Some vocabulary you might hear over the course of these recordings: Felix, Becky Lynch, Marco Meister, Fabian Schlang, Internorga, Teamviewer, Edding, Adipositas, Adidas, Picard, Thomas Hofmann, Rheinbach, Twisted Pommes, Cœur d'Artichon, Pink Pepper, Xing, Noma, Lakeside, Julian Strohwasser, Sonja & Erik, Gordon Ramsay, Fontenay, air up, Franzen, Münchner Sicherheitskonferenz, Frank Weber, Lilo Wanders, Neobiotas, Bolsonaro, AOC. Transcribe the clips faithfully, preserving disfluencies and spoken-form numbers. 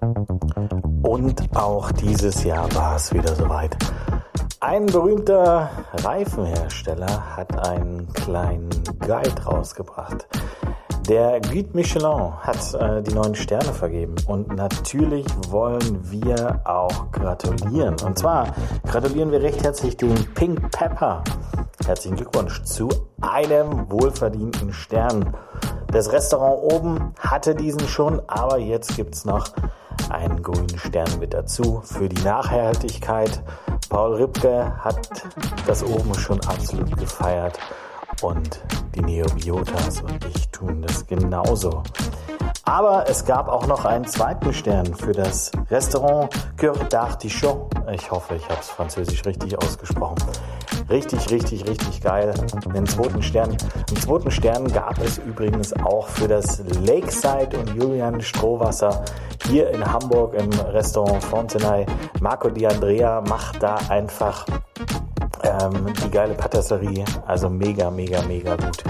Und auch dieses Jahr war es wieder soweit. Ein berühmter Reifenhersteller hat einen kleinen Guide rausgebracht. Der Guide Michelin hat äh, die neuen Sterne vergeben und natürlich wollen wir auch gratulieren. Und zwar gratulieren wir recht herzlich dem Pink Pepper. Herzlichen Glückwunsch zu einem wohlverdienten Stern. Das Restaurant oben hatte diesen schon, aber jetzt gibt's noch einen grünen Stern mit dazu für die Nachhaltigkeit. Paul Ripke hat das oben schon absolut gefeiert und die Neobiotas und ich tun das genauso. Aber es gab auch noch einen zweiten Stern für das Restaurant Cœur d'Artichon. Ich hoffe, ich habe es französisch richtig ausgesprochen. Richtig, richtig, richtig geil. Den zweiten Stern. Den zweiten Stern gab es übrigens auch für das Lakeside und Julian Strohwasser hier in Hamburg im Restaurant Fontenay. Marco Di Andrea macht da einfach ähm, die geile Patisserie. Also mega, mega, mega gut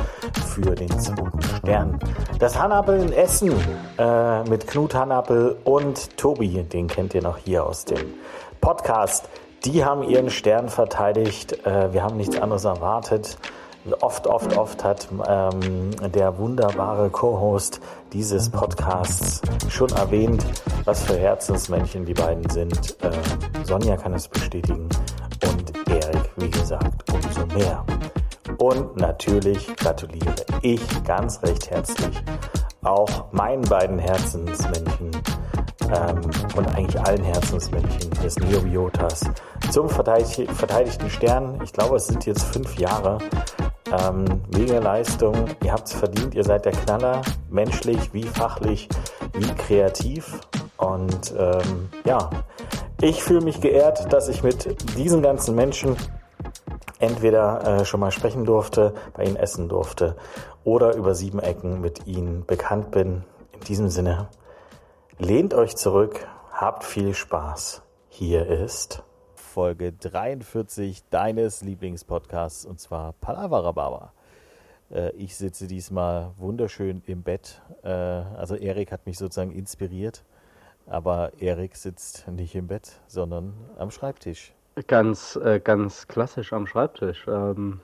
für den zweiten Stern. Das Hannapel in Essen äh, mit Knut Hannapel und Tobi, den kennt ihr noch hier aus dem Podcast. Die haben ihren Stern verteidigt. Äh, wir haben nichts anderes erwartet. Oft, oft, oft hat ähm, der wunderbare Co-Host dieses Podcasts schon erwähnt, was für Herzensmännchen die beiden sind. Äh, Sonja kann es bestätigen und Erik, wie gesagt, umso mehr. Und natürlich gratuliere ich ganz recht herzlich auch meinen beiden Herzensmännchen ähm, und eigentlich allen Herzensmännchen des Neobiotas zum verteidig- verteidigten Stern. Ich glaube, es sind jetzt fünf Jahre. Ähm, mega Leistung. Ihr habt es verdient. Ihr seid der Knaller. Menschlich wie fachlich wie kreativ. Und ähm, ja, ich fühle mich geehrt, dass ich mit diesen ganzen Menschen entweder äh, schon mal sprechen durfte, bei ihnen essen durfte oder über sieben Ecken mit ihnen bekannt bin. In diesem Sinne, lehnt euch zurück, habt viel Spaß. Hier ist Folge dreiundvierzig deines Lieblingspodcasts und zwar Palaver Rhabarber. Äh, ich sitze diesmal wunderschön im Bett. Äh, also Erik hat mich sozusagen inspiriert, aber Erik sitzt nicht im Bett, sondern am Schreibtisch. Ganz, äh, ganz klassisch am Schreibtisch. Ähm,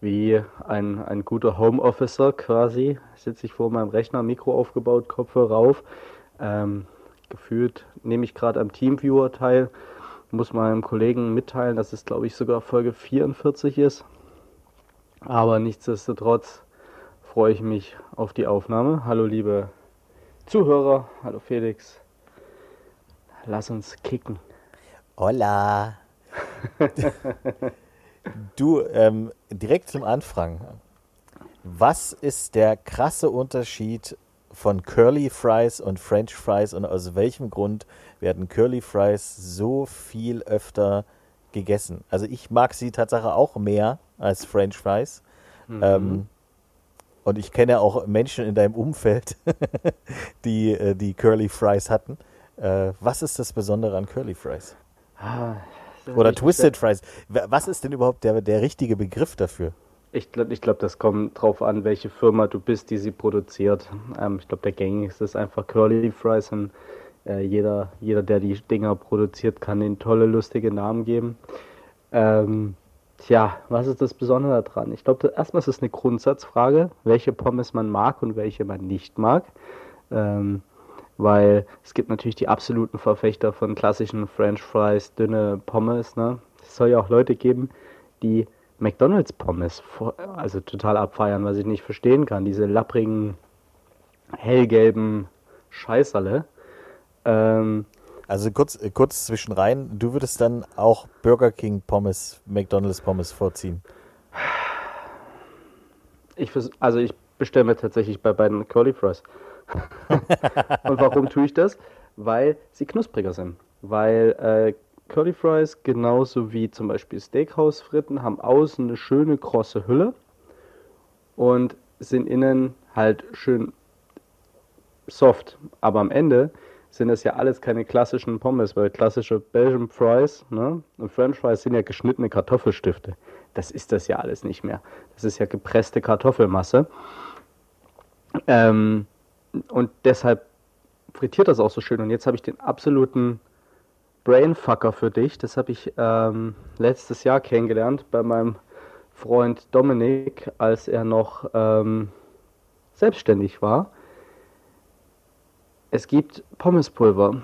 wie ein, ein guter Homeofficer quasi sitze ich vor meinem Rechner, Mikro aufgebaut, Kopfhörer auf. Ähm, gefühlt nehme ich gerade am Teamviewer teil, muss meinem Kollegen mitteilen, dass es, glaube ich, sogar Folge vierundvierzig ist. Aber nichtsdestotrotz freue ich mich auf die Aufnahme. Hallo liebe Zuhörer, hallo Felix. Lass uns kicken. Hola. Du, ähm, direkt zum Anfang. Was ist der krasse Unterschied von Curly Fries und French Fries und aus welchem Grund werden Curly Fries so viel öfter gegessen? Also ich mag sie tatsächlich auch mehr als French Fries. Mhm. Ähm, und ich kenne auch Menschen in deinem Umfeld, die, die Curly Fries hatten. Äh, was ist das Besondere an Curly Fries? Ah, oder Twisted Fries. Was ist denn überhaupt der, der richtige Begriff dafür? Ich glaube, ich glaub, das kommt drauf an, welche Firma du bist, die sie produziert. Ähm, ich glaube, der gängigste ist einfach Curly Fries und äh, jeder, jeder, der die Dinger produziert, kann ihnen tolle, lustige Namen geben. Ähm, tja, was ist das Besondere daran? Ich glaube, erstmal ist es eine Grundsatzfrage, welche Pommes man mag und welche man nicht mag. Ähm, Weil es gibt natürlich die absoluten Verfechter von klassischen French Fries, dünne Pommes. Ne? Es soll ja auch Leute geben, die McDonald's Pommes vor- also total abfeiern, was ich nicht verstehen kann. Diese lapprigen, hellgelben Scheißerle. Ähm, also kurz, kurz zwischen rein, du würdest dann auch Burger King Pommes, McDonald's Pommes vorziehen? Ich vers- also ich bestelle mir tatsächlich bei beiden Curly Fries. Und warum tue ich das? Weil sie knuspriger sind. Weil äh, Curly Fries genauso wie zum Beispiel Steakhouse-Fritten haben außen eine schöne krosse Hülle und sind innen halt schön soft. Aber am Ende sind das ja alles keine klassischen Pommes, weil klassische Belgian Fries, ne, und French Fries sind ja geschnittene Kartoffelstifte. Das ist das ja alles nicht mehr. Das ist ja gepresste Kartoffelmasse. Ähm, Und deshalb frittiert das auch so schön. Und jetzt habe ich den absoluten Brainfucker für dich. Das habe ich ähm, letztes Jahr kennengelernt bei meinem Freund Dominik, als er noch ähm, selbstständig war. Es gibt Pommespulver.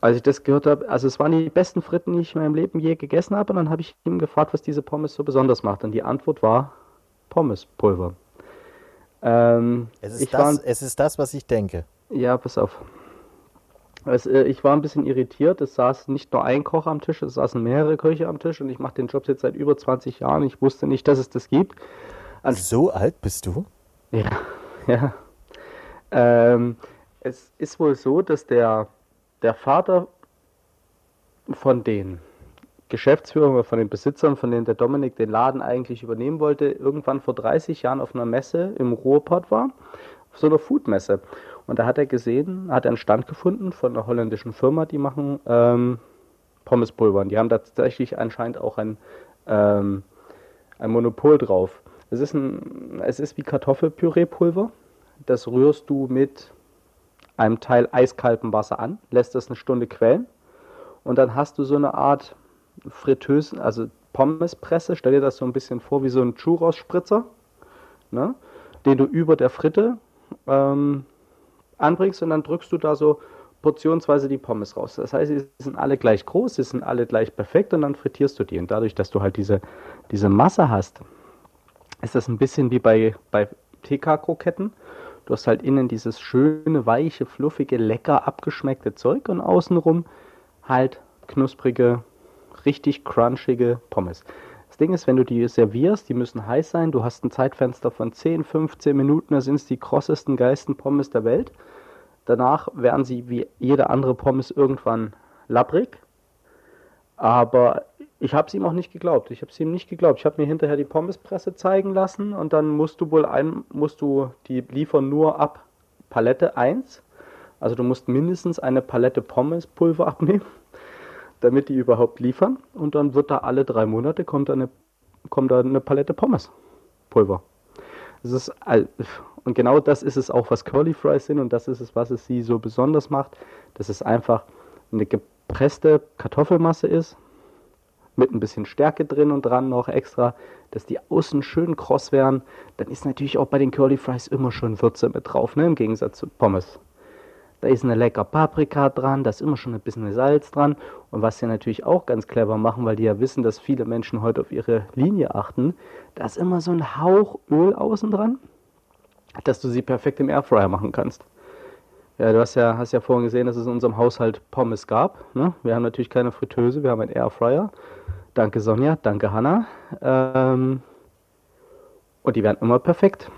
Als ich das gehört habe, also es waren die besten Fritten, die ich in meinem Leben je gegessen habe. Und dann habe ich ihm gefragt, was diese Pommes so besonders macht. Und die Antwort war Pommespulver. Ähm, es, ist ich das, war, es ist das, was ich denke. Ja, pass auf. Es, äh, ich war ein bisschen irritiert. Es saß nicht nur ein Koch am Tisch, es saßen mehrere Köche am Tisch. Und ich mache den Job jetzt seit über zwanzig Jahren. Ich wusste nicht, dass es das gibt. Und so alt bist du? Ja, ja. Ähm, es ist wohl so, dass der... Der Vater von den Geschäftsführern, von den Besitzern, von denen der Dominik den Laden eigentlich übernehmen wollte, irgendwann vor dreißig Jahren auf einer Messe im Ruhrpott war, auf so einer Foodmesse. Und da hat er gesehen, hat er einen Stand gefunden von einer holländischen Firma, die machen ähm, Pommespulver. Und die haben tatsächlich anscheinend auch ein, ähm, ein Monopol drauf. Es ist, ein, es ist wie Kartoffelpüreepulver. Das rührst du mit einem Teil eiskaltem Wasser an, lässt das eine Stunde quellen und dann hast du so eine Art Fritteuse, also Pommespresse, stell dir das so ein bisschen vor wie so ein Churros-Spritzer, ne, den du über der Fritte ähm, anbringst und dann drückst du da so portionsweise die Pommes raus. Das heißt, sie sind alle gleich groß, sie sind alle gleich perfekt und dann frittierst du die. Und dadurch, dass du halt diese, diese Masse hast, ist das ein bisschen wie bei, bei T K-Kroketten. Du hast halt innen dieses schöne, weiche, fluffige, lecker abgeschmeckte Zeug und außenrum halt knusprige, richtig crunchige Pommes. Das Ding ist, wenn du die servierst, die müssen heiß sein, du hast ein Zeitfenster von zehn, fünfzehn Minuten, da sind es die krossesten, geilsten Pommes der Welt. Danach werden sie wie jede andere Pommes irgendwann labbrig. Aber ich habe es ihm auch nicht geglaubt. Ich habe es ihm nicht geglaubt. Ich habe mir hinterher die Pommespresse zeigen lassen und dann musst du wohl ein, musst du die liefern nur ab Palette eins. Also du musst mindestens eine Palette Pommespulver abnehmen, damit die überhaupt liefern. Und dann wird da alle drei Monate kommt da eine, kommt da eine Palette Pommespulver. Das ist, und genau das ist es auch, was Curly Fries sind und das ist es, was es sie so besonders macht. Das ist einfach eine gepresste Kartoffelmasse ist, mit ein bisschen Stärke drin und dran noch extra, dass die außen schön kross werden. Dann ist natürlich auch bei den Curly Fries immer schon Würze mit drauf, ne? Im Gegensatz zu Pommes. Da ist eine lecker Paprika dran, da ist immer schon ein bisschen Salz dran. Und was sie natürlich auch ganz clever machen, weil die ja wissen, dass viele Menschen heute auf ihre Linie achten, da ist immer so ein Hauch Öl außen dran, dass du sie perfekt im Airfryer machen kannst. Ja, du hast ja, hast ja vorhin gesehen, dass es in unserem Haushalt Pommes gab. Ne? Wir haben natürlich keine Fritteuse, wir haben einen Airfryer. Danke Sonja, danke Hanna. Ähm, und die werden immer perfekt.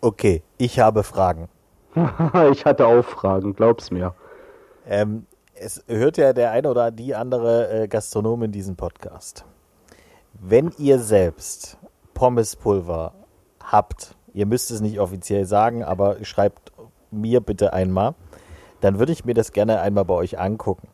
Okay, ich habe Fragen. Ich hatte auch Fragen, glaub's mir. Ähm, es hört ja der eine oder die andere äh, Gastronom in diesem Podcast. Wenn ihr selbst Pommespulver habt, ihr müsst es nicht offiziell sagen, aber schreibt mir bitte einmal, dann würde ich mir das gerne einmal bei euch angucken.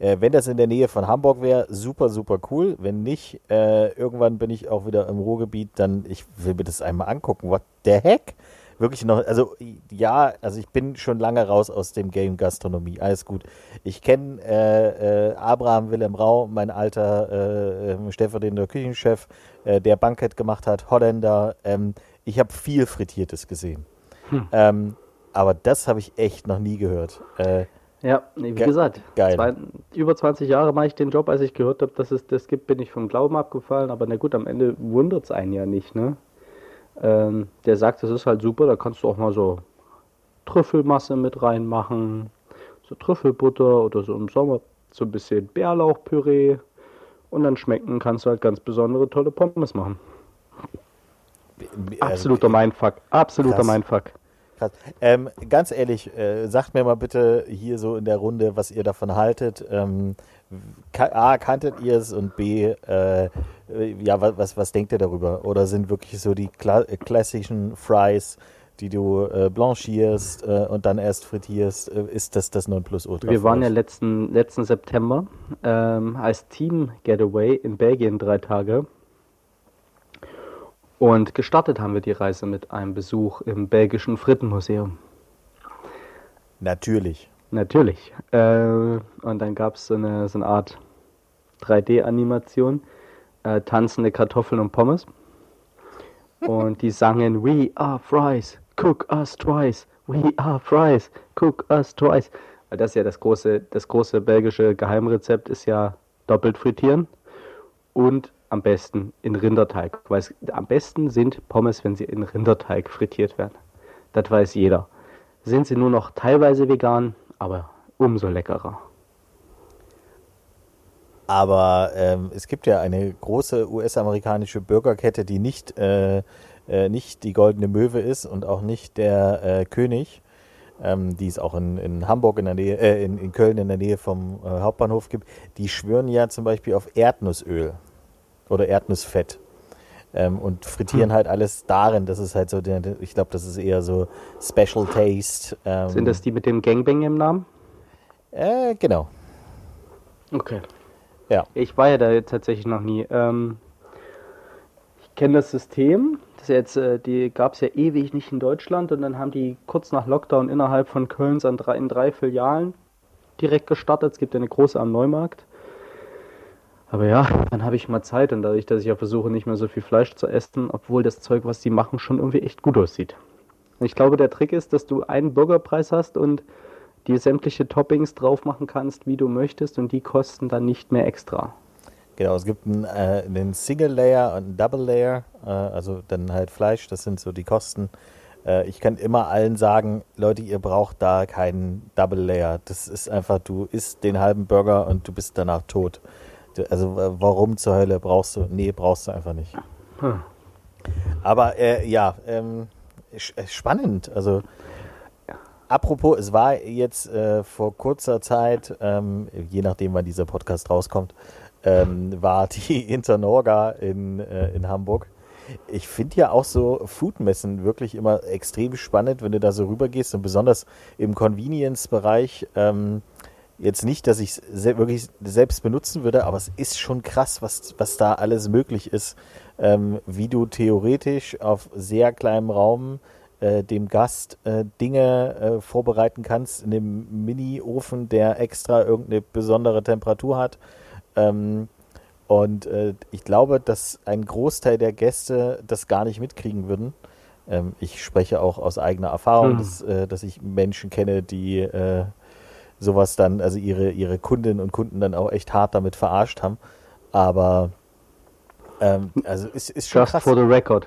Äh, wenn das in der Nähe von Hamburg wäre, super, super cool. Wenn nicht, äh, irgendwann bin ich auch wieder im Ruhrgebiet, dann ich will mir das einmal angucken. What the heck? Wirklich noch, also ja, also ich bin schon lange raus aus dem Game Gastronomie, alles gut. Ich kenne äh, äh, Abraham Wilhelm Rau, mein alter äh, stellvertretender Küchenchef, äh, der Bankett gemacht hat, Holländer. Ähm, ich habe viel Frittiertes gesehen. Hm. Ähm, Aber das habe ich echt noch nie gehört. Äh, ja, wie ge- gesagt, geil. Zwei, über zwanzig Jahre mache ich den Job, als ich gehört habe, dass es das gibt, bin ich vom Glauben abgefallen. Aber na gut, am Ende wundert es einen ja nicht. Ne? Ähm, der sagt, das ist halt super, da kannst du auch mal so Trüffelmasse mit reinmachen, so Trüffelbutter oder so im Sommer so ein bisschen Bärlauchpüree. Und dann schmecken kannst du halt ganz besondere, tolle Pommes machen. Absoluter Mindfuck, absoluter Mindfuck. Ähm, ganz ehrlich, äh, sagt mir mal bitte hier so in der Runde, was ihr davon haltet. Ähm, ka- A, kanntet ihr es und B, äh, ja, was, was, was denkt ihr darüber? Oder sind wirklich so die Kla- klassischen Fries, die du äh, blanchierst äh, und dann erst frittierst, äh, ist das das Nonplusultra? Wir waren ja letzten, letzten September ähm, als Team-Getaway in Belgien drei Tage. Und gestartet haben wir die Reise mit einem Besuch im belgischen Frittenmuseum. Natürlich. Natürlich. Äh, und dann gab es so eine, so eine Art drei D Animation, äh, tanzende Kartoffeln und Pommes. Und die sangen "We are fries, cook us twice, we are fries, cook us twice". Weil das ist ja das große, das große belgische Geheimrezept ist ja doppelt frittieren und am besten in Rinderteig. Weil es, am besten sind Pommes, wenn sie in Rinderteig frittiert werden. Das weiß jeder. Sind sie nur noch teilweise vegan, aber umso leckerer. Aber ähm, es gibt ja eine große U S-amerikanische Burgerkette, die nicht, äh, äh, nicht die Goldene Möwe ist und auch nicht der äh, König. Ähm, die es auch in, in Hamburg in der Nähe, äh, in, in Köln in der Nähe vom äh, Hauptbahnhof gibt, die schwören ja zum Beispiel auf Erdnussöl oder Erdnussfett ähm, und frittieren hm. halt alles darin. Das ist halt so, der, ich glaube, das ist eher so Special Taste. Ähm. Sind das die mit dem Gangbang im Namen? Äh, genau. Okay. Ja. Ich war ja da jetzt tatsächlich noch nie. Ähm, ich kenne das System. Das jetzt, die gab es ja ewig nicht in Deutschland und dann haben die kurz nach Lockdown innerhalb von Kölns an drei, in drei Filialen direkt gestartet. Es gibt ja eine große am Neumarkt. Aber ja, dann habe ich mal Zeit und dadurch, dass ich ja versuche, nicht mehr so viel Fleisch zu essen, obwohl das Zeug, was die machen, schon irgendwie echt gut aussieht. Und ich glaube, der Trick ist, dass du einen Burgerpreis hast und dir sämtliche Toppings drauf machen kannst, wie du möchtest und die kosten dann nicht mehr extra. Genau, es gibt einen, äh, einen Single Layer und einen Double Layer, äh, also dann halt Fleisch, das sind so die Kosten. Äh, ich kann immer allen sagen, Leute, ihr braucht da keinen Double Layer. Das ist einfach, du isst den halben Burger und du bist danach tot. Du, also äh, warum zur Hölle brauchst du? Nee, brauchst du einfach nicht. Hm. Aber äh, ja, ähm, spannend. Also apropos, es war jetzt äh, vor kurzer Zeit, ähm, je nachdem wann dieser Podcast rauskommt, Ähm, war die Internorga in, äh, in Hamburg. Ich finde ja auch so Foodmessen wirklich immer extrem spannend, wenn du da so rübergehst und besonders im Convenience-Bereich. Ähm, jetzt nicht, dass ich es se- wirklich selbst benutzen würde, aber es ist schon krass, was, was da alles möglich ist, ähm, wie du theoretisch auf sehr kleinem Raum äh, dem Gast äh, Dinge äh, vorbereiten kannst in einem Mini-Ofen, der extra irgendeine besondere Temperatur hat. Ähm, und äh, ich glaube, dass ein Großteil der Gäste das gar nicht mitkriegen würden. Ähm, ich spreche auch aus eigener Erfahrung, hm. dass, äh, dass ich Menschen kenne, die äh, sowas dann, also ihre, ihre Kundinnen und Kunden dann auch echt hart damit verarscht haben. Aber ähm, also es ist schon krass. Just for the record,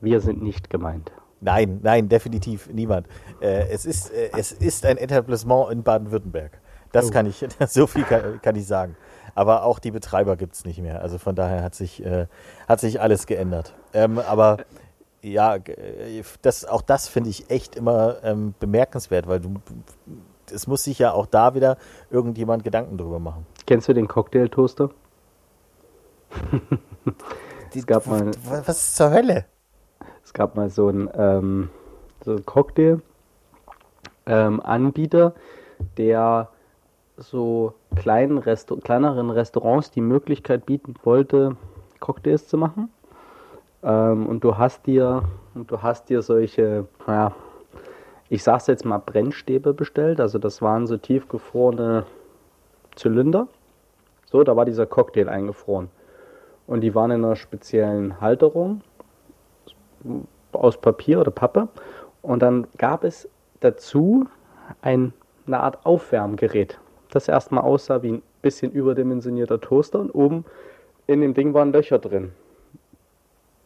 wir sind nicht gemeint. Nein, nein, definitiv niemand. Äh, es ist, äh, es ist ein Etablissement in Baden-Württemberg. Das oh. kann ich, so viel kann, kann ich sagen. Aber auch die Betreiber gibt es nicht mehr. Also von daher hat sich, äh, hat sich alles geändert. Ähm, aber ja, das, auch das finde ich echt immer ähm, bemerkenswert, weil du, es muss sich ja auch da wieder irgendjemand Gedanken drüber machen. Kennst du den Cocktail-Toaster? Es gab mal, was zur Hölle? Es gab mal so einen ähm, so Cocktail-Anbieter, ähm, der so kleinen Restaur- kleineren Restaurants die Möglichkeit bieten wollte, Cocktails zu machen. Ähm, und du hast dir und du hast dir solche, naja, ich sag's jetzt mal, Brennstäbe bestellt. Also das waren so tiefgefrorene Zylinder. So, da war dieser Cocktail eingefroren. Und die waren in einer speziellen Halterung aus Papier oder Pappe. Und dann gab es dazu ein, eine Art Aufwärmgerät, das erstmal aussah wie ein bisschen überdimensionierter Toaster und oben in dem Ding waren Löcher drin.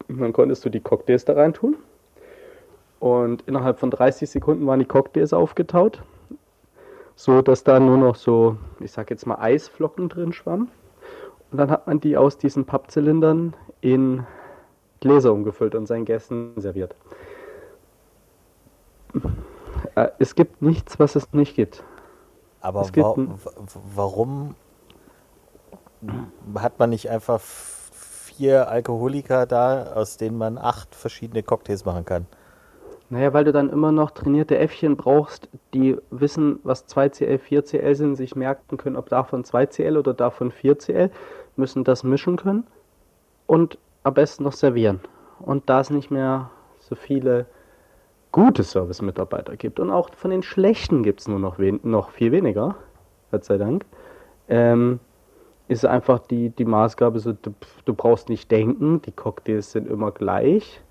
Und dann konntest du die Cocktails da rein tun und innerhalb von dreißig Sekunden waren die Cocktails aufgetaut, so dass da nur noch so, ich sag jetzt mal, Eisflocken drin schwammen und dann hat man die aus diesen Pappzylindern in Gläser umgefüllt und seinen Gästen serviert. Äh, es gibt nichts, was es nicht gibt. Aber wa- w- warum hat man nicht einfach vier Alkoholiker da, aus denen man acht verschiedene Cocktails machen kann? Naja, weil du dann immer noch trainierte Äffchen brauchst, die wissen, was zwei C L, vier C L sind, sich merken können, ob davon zwei C L oder davon vier C L, müssen das mischen können und am besten noch servieren. und da es nicht mehr so viele gute Service-Mitarbeiter gibt und auch von den schlechten gibt es nur noch, wen- noch viel weniger, Gott sei Dank, ähm, ist einfach die, die Maßgabe so, du, du brauchst nicht denken, die Cocktails sind immer gleich,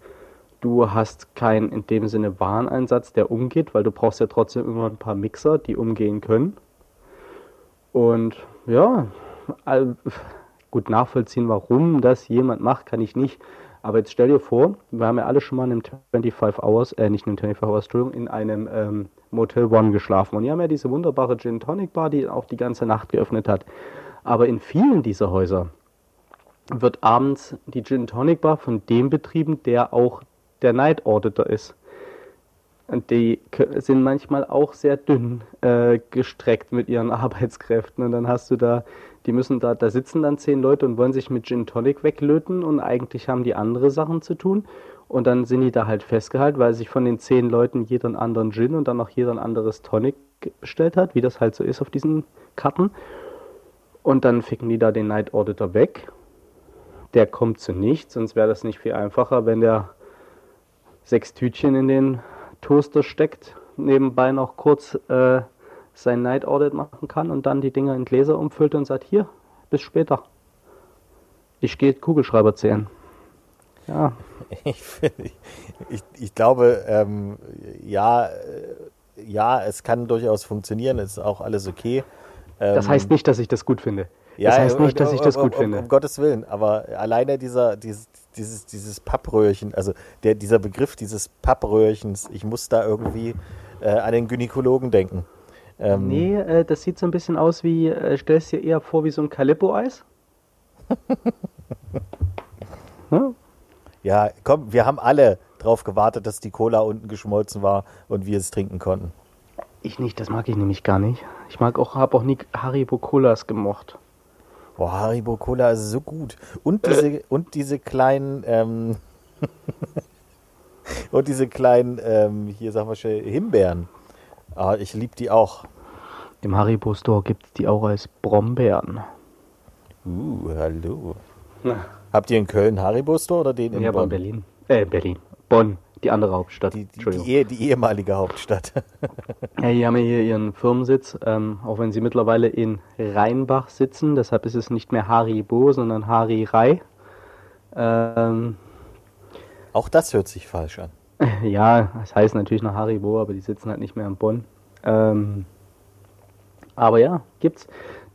du hast keinen in dem Sinne Wareneinsatz, der umgeht, weil du brauchst ja trotzdem immer ein paar Mixer, die umgehen können. Und ja, gut nachvollziehen, warum das jemand macht, kann ich nicht. Aber jetzt stell dir vor, wir haben ja alle schon mal in einem fünfundzwanzig Hours, äh nicht in einem fünfundzwanzig Hours, Entschuldigung, in einem ähm, Motel One geschlafen. Und die haben ja diese wunderbare Gin Tonic Bar, die auch die ganze Nacht geöffnet hat. Aber in vielen dieser Häuser wird abends die Gin Tonic Bar von dem betrieben, der auch der Night Auditor ist. Und die sind manchmal auch sehr dünn äh, gestreckt mit ihren Arbeitskräften. Und dann hast du da, die müssen da, da sitzen dann zehn Leute und wollen sich mit Gin Tonic weglöten und eigentlich haben die andere Sachen zu tun. Und dann sind die da halt festgehalten, weil sich von den zehn Leuten jeder einen anderen Gin und dann noch jeder ein anderes Tonic bestellt hat, wie das halt so ist auf diesen Karten. Und dann ficken die da den Night Auditor weg. Der kommt zu nichts, sonst wäre das nicht viel einfacher, wenn der sechs Tütchen in den Toaster steckt, nebenbei noch kurz äh, sein Night Audit machen kann und dann die Dinger in Gläser umfüllt und sagt, hier, bis später. Ich gehe Kugelschreiber zählen. Ja. Ich, ich, ich glaube, ähm, ja, ja, es kann durchaus funktionieren, es ist auch alles okay. Ähm, das heißt nicht, dass ich das gut finde. Ja, das heißt nicht, dass ich das gut um, um, um, finde. Um Gottes Willen, aber alleine dieser, dieses, dieses, dieses Pappröhrchen, also der, dieser Begriff dieses Pappröhrchens, ich muss da irgendwie äh, an den Gynäkologen denken. Ähm, nee, äh, das sieht so ein bisschen aus wie, äh, stellst dir eher vor wie so ein Calippo-Eis? Hm? Ja, komm, wir haben alle drauf gewartet, dass die Cola unten geschmolzen war und wir es trinken konnten. Ich nicht, das mag ich nämlich gar nicht. Ich mag auch, habe auch nie Haribo Colas gemocht. Boah, Haribo Cola ist so gut. Und diese, äh. und diese kleinen, ähm, und diese kleinen, ähm, hier sagen wir schon, Himbeeren. Ah, ich liebe die auch. Im Haribo Store gibt es die auch als Brombeeren. Uh, hallo. Na. Habt ihr in Köln Haribo Store oder den in ja, Bonn? Ja, in Berlin. Äh, Berlin. Bonn, die andere Hauptstadt. Die, die, die, eh, die ehemalige Hauptstadt. Ja, die haben ja hier ihren Firmensitz, ähm, auch wenn sie mittlerweile in Rheinbach sitzen. Deshalb ist es nicht mehr Haribo, sondern Hari-Rei. Ähm, auch das hört sich falsch an. Ja, das heißt natürlich noch Haribo, aber die sitzen halt nicht mehr in Bonn. Ähm, aber ja, gibt's.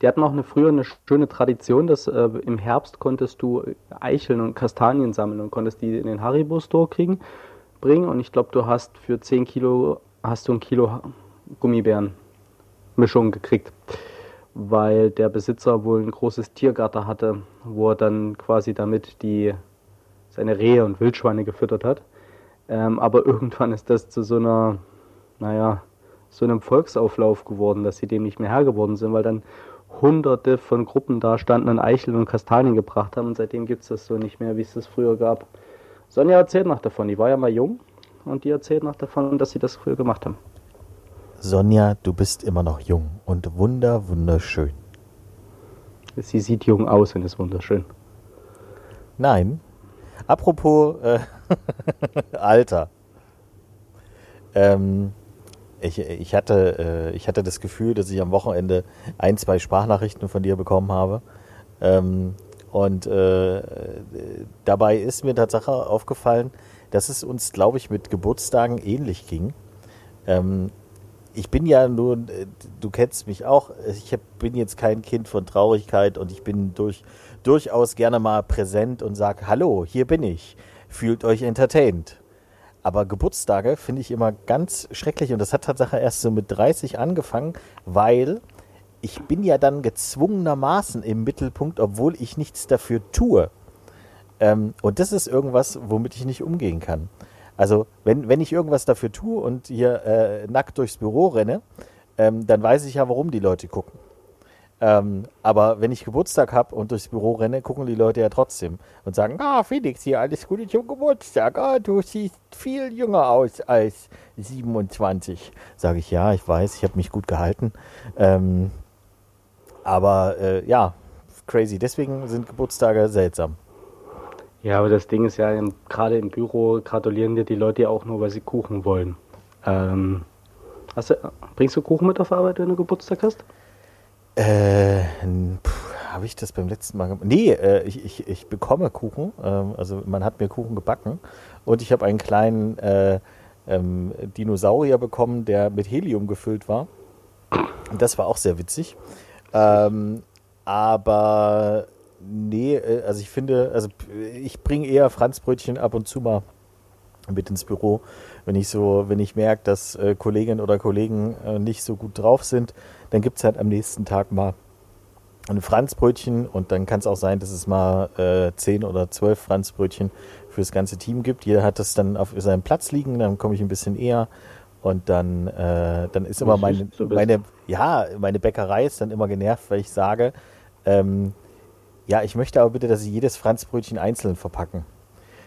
Die hatten auch eine, früher eine schöne Tradition, dass äh, im Herbst konntest du Eicheln und Kastanien sammeln und konntest die in den Haribo-Store kriegen, bringen. Und ich glaube, du hast für zehn Kilo, hast du ein Kilo Gummibären-Mischung gekriegt, weil der Besitzer wohl ein großes Tiergatter hatte, wo er dann quasi damit die, seine Rehe und Wildschweine gefüttert hat. Ähm, aber irgendwann ist das zu so einer, naja, so einem Volksauflauf geworden, dass sie dem nicht mehr Herr geworden sind, weil dann Hunderte von Gruppen da standen und Eicheln und Kastanien gebracht haben und seitdem gibt es das so nicht mehr, wie es das früher gab. Sonja erzählt noch davon, die war ja mal jung und die erzählt noch davon, dass sie das früher gemacht haben. Sonja, du bist immer noch jung und wunder, wunderschön. Sie sieht jung aus und ist wunderschön. Nein. Apropos äh, Alter. Ähm... Ich, ich, hatte, ich hatte das Gefühl, dass ich am Wochenende ein, zwei Sprachnachrichten von dir bekommen habe. Und dabei ist mir tatsächlich aufgefallen, dass es uns, glaube ich, mit Geburtstagen ähnlich ging. Ich bin ja nur, du kennst mich auch, ich bin jetzt kein Kind von Traurigkeit und ich bin durch, durchaus gerne mal präsent und sage, hallo, hier bin ich, fühlt euch entertained. Aber Geburtstage finde ich immer ganz schrecklich und das hat tatsächlich erst so mit dreißig angefangen, weil ich bin ja dann gezwungenermaßen im Mittelpunkt, obwohl ich nichts dafür tue. Ähm, und das ist irgendwas, womit ich nicht umgehen kann. Also wenn, wenn ich irgendwas dafür tue und hier äh, nackt durchs Büro renne, ähm, dann weiß ich ja, warum die Leute gucken. Ähm, aber wenn ich Geburtstag habe und durchs Büro renne, gucken die Leute ja trotzdem und sagen, ah, Felix, hier, alles Gute zum Geburtstag. Ah, du siehst viel jünger aus als siebenundzwanzig. Sage ich, ja, ich weiß, ich habe mich gut gehalten. Ähm, aber äh, ja, crazy. Deswegen sind Geburtstage seltsam. Ja, aber das Ding ist ja, gerade im Büro gratulieren dir die Leute ja auch nur, weil sie Kuchen wollen. Ähm, hast du, bringst du Kuchen mit auf Arbeit, wenn du Geburtstag hast? Äh, habe ich das beim letzten Mal gemacht? Nee, äh, ich, ich, ich bekomme Kuchen. Ähm, also man hat mir Kuchen gebacken und ich habe einen kleinen äh, ähm, Dinosaurier bekommen, der mit Helium gefüllt war. Und das war auch sehr witzig. Ähm, aber nee, also ich finde, also ich bringe eher Franzbrötchen ab und zu mal mit ins Büro, wenn ich so, wenn ich merke, dass äh, Kolleginnen oder Kollegen äh, nicht so gut drauf sind, dann gibt es halt am nächsten Tag mal ein Franzbrötchen und dann kann es auch sein, dass es mal äh, zehn oder zwölf Franzbrötchen für das ganze Team gibt. Jeder hat das dann auf seinem Platz liegen, dann komme ich ein bisschen eher und dann, äh, dann ist immer meine, meine, ja, meine Bäckerei ist dann immer genervt, weil ich sage, ähm, ja, ich möchte aber bitte, dass sie jedes Franzbrötchen einzeln verpacken.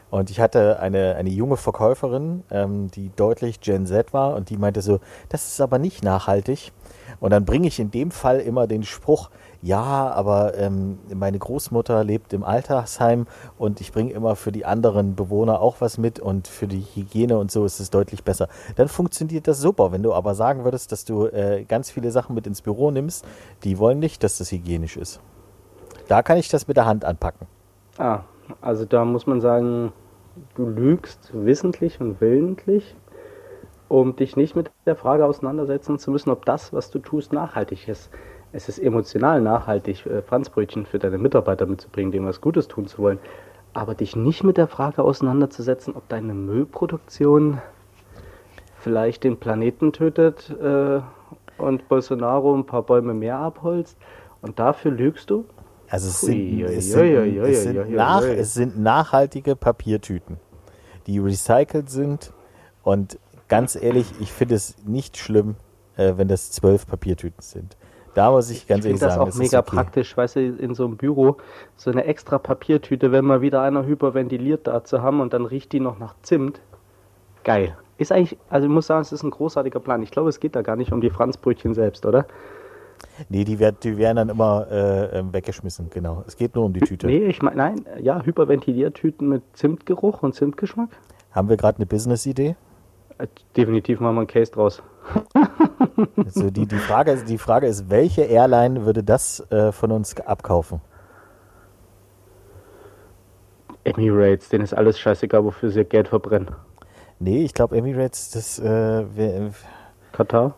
Und ich hatte eine, eine junge Verkäuferin, ähm, die deutlich Gen Z war und die meinte so, das ist aber nicht nachhaltig. Und dann bringe ich in dem Fall immer den Spruch, ja, aber ähm, meine Großmutter lebt im Altersheim und ich bringe immer für die anderen Bewohner auch was mit und für die Hygiene und so ist es deutlich besser. Dann funktioniert das super. Wenn du aber sagen würdest, dass du äh, ganz viele Sachen mit ins Büro nimmst, die wollen nicht, dass das hygienisch ist. Da kann ich das mit der Hand anpacken. Ah, also da muss man sagen, du lügst wissentlich und willentlich, um dich nicht mit der Frage auseinandersetzen zu müssen, ob das, was du tust, nachhaltig ist. Es ist emotional nachhaltig, Franzbrötchen für deine Mitarbeiter mitzubringen, denen was Gutes tun zu wollen, aber dich nicht mit der Frage auseinanderzusetzen, ob deine Müllproduktion vielleicht den Planeten tötet äh, und Bolsonaro ein paar Bäume mehr abholzt und dafür lügst du? Also es sind, es, sind, es, sind nach, es sind nachhaltige Papiertüten, die recycelt sind und ganz ehrlich, ich finde es nicht schlimm, äh, wenn das zwölf Papiertüten sind. Da muss ich ganz ich ehrlich sagen, das auch das mega ist okay. Praktisch, weißt du, in so einem Büro so eine extra Papiertüte, wenn mal wieder einer hyperventiliert da zu haben und dann riecht die noch nach Zimt. Geil. Ist eigentlich, also ich muss sagen, es ist ein großartiger Plan. Ich glaube, es geht da gar nicht um die Franzbrötchen selbst, oder? Nee, die, werd, die werden dann immer äh, weggeschmissen, genau. Es geht nur um die Tüte. Nee, ich meine, nein, ja, Hyperventiliertüten mit Zimtgeruch und Zimtgeschmack. Haben wir gerade eine Business-Idee? Äh, definitiv machen wir einen Case draus. Also die, die, Frage ist, die Frage ist, welche Airline würde das äh, von uns abkaufen? Emirates, denen ist alles scheißegal, wofür sie Geld verbrennen. Nee, ich glaube Emirates, das... Äh, wär, Katar?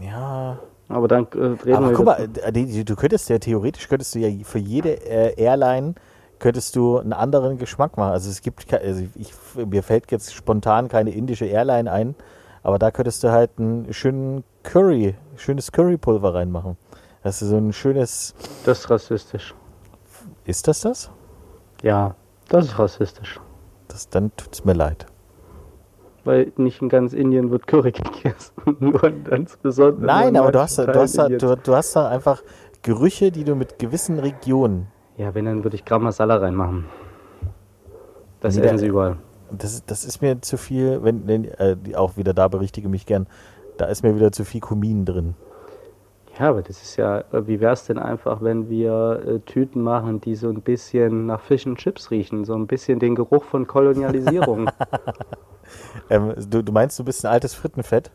Ja... Aber dann äh, reden Aber wir guck mal, du könntest ja theoretisch, könntest du ja für jede äh, Airline, könntest du einen anderen Geschmack machen. Also es gibt, also ich, mir fällt jetzt spontan keine indische Airline ein, aber da könntest du halt einen schönen Curry, schönes Currypulver reinmachen. Das ist so ein schönes... Das ist rassistisch. Ist das das? Ja, das ist rassistisch. Das, dann tut's mir leid. Weil nicht in ganz Indien wird Curry gegessen, nur in ganz besonderen. Nein, aber du hast, da, du, hast da, du, du hast da einfach Gerüche, die du mit gewissen Regionen... Ja, wenn, dann würde ich Gram Masala reinmachen. Das nee, essen da, sie überall. Das, das ist mir zu viel, wenn, wenn äh, auch wieder da berichtige mich gern, da ist mir wieder zu viel Kumin drin. Ja, aber das ist ja, wie wäre es denn einfach, wenn wir äh, Tüten machen, die so ein bisschen nach Fish and Chips riechen, so ein bisschen den Geruch von Kolonialisierung. Ähm, du, du meinst, du bist ein altes Frittenfett?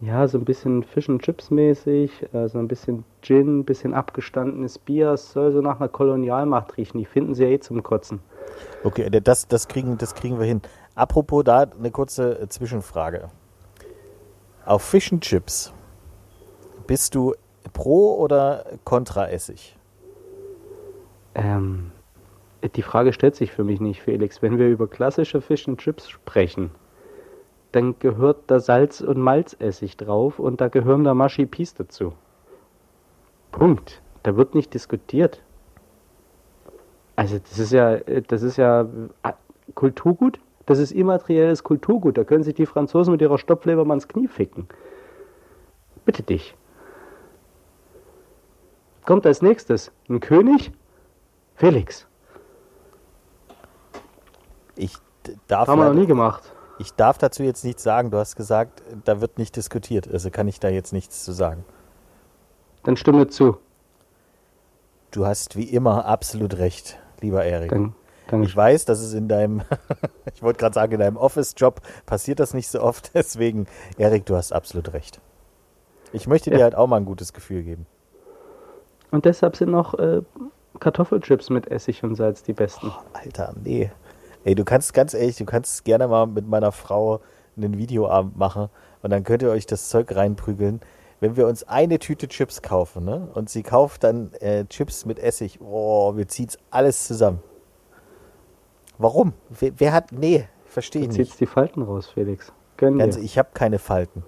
Ja, so ein bisschen Fish and Chips mäßig, äh, so ein bisschen Gin, ein bisschen abgestandenes Bier, es soll so nach einer Kolonialmacht riechen, die finden sie ja eh zum Kotzen. Okay, das, das, kriegen, das kriegen wir hin. Apropos, da eine kurze Zwischenfrage. Auf Fish and Chips bist du pro oder kontra Essig? Ähm, die Frage stellt sich für mich nicht, Felix. Wenn wir über klassische Fish and Chips sprechen, dann gehört da Salz- und Malzessig drauf und da gehören da Mashi-Peas dazu. Punkt. Da wird nicht diskutiert. Also das ist ja, das ist ja Kulturgut. Das ist immaterielles Kulturgut. Da können sich die Franzosen mit ihrer Stopfleber mal ins Knie ficken. Bitte dich. Kommt als nächstes ein König? Felix. Ich darf Haben wir noch nie gemacht. Ich darf dazu jetzt nichts sagen. Du hast gesagt, da wird nicht diskutiert. Also kann ich da jetzt nichts zu sagen. Dann stimme zu. Du hast wie immer absolut recht, lieber Erik. Dann, Kann ich, ich weiß, dass es in deinem, ich wollte gerade sagen, in deinem Office-Job passiert das nicht so oft. Deswegen, Erik, du hast absolut recht. Ich möchte ja. dir halt auch mal ein gutes Gefühl geben. Und deshalb sind noch äh, Kartoffelchips mit Essig und Salz die besten. Oh, Alter, nee. Ey, du kannst ganz ehrlich, du kannst gerne mal mit meiner Frau einen Videoabend machen und dann könnt ihr euch das Zeug reinprügeln. Wenn wir uns eine Tüte Chips kaufen, ne? Und sie kauft dann äh, Chips mit Essig, oh, wir ziehen's alles zusammen. Warum? Wer, wer hat, nee, verstehe ich nicht. Du ziehst die Falten raus, Felix. Gönn dir. Ich habe keine Falten.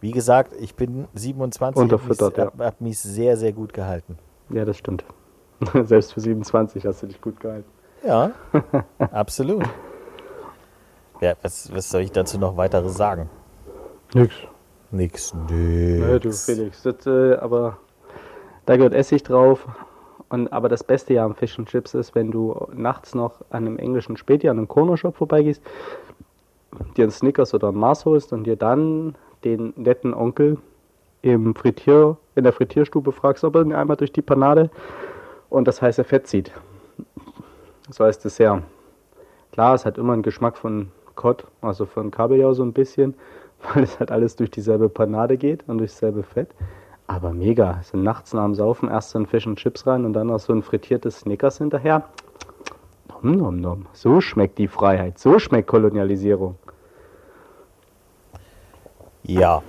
Wie gesagt, ich bin siebenundzwanzig und habe mich, ja. hab, hab mich sehr, sehr gut gehalten. Ja, das stimmt. Selbst für siebenundzwanzig hast du dich gut gehalten. Ja, absolut. Ja, was, was soll ich dazu noch weiteres sagen? Nix. Nix, nix. Nö, du Felix, das, äh, aber da gehört Essig drauf. Und, aber das Beste ja am Fish and Chips ist, wenn du nachts noch an einem englischen Späti, an einem Corner-Shop vorbeigehst, dir einen Snickers oder einen Mars holst und dir dann den netten Onkel im Frittier, in der Frittierstube fragst, ob er ihn einmal durch die Panade und das heiße Fett zieht. So heißt es ja. Klar, es hat immer einen Geschmack von Kott, also von Kabeljau so ein bisschen, weil es halt alles durch dieselbe Panade geht und durch dasselbe Fett. Aber mega. So nachts nach dem Saufen erst so ein Fish and Chips rein und dann noch so ein frittiertes Snickers hinterher. Nom, nom, nom. So schmeckt die Freiheit. So schmeckt Kolonialisierung. Ja.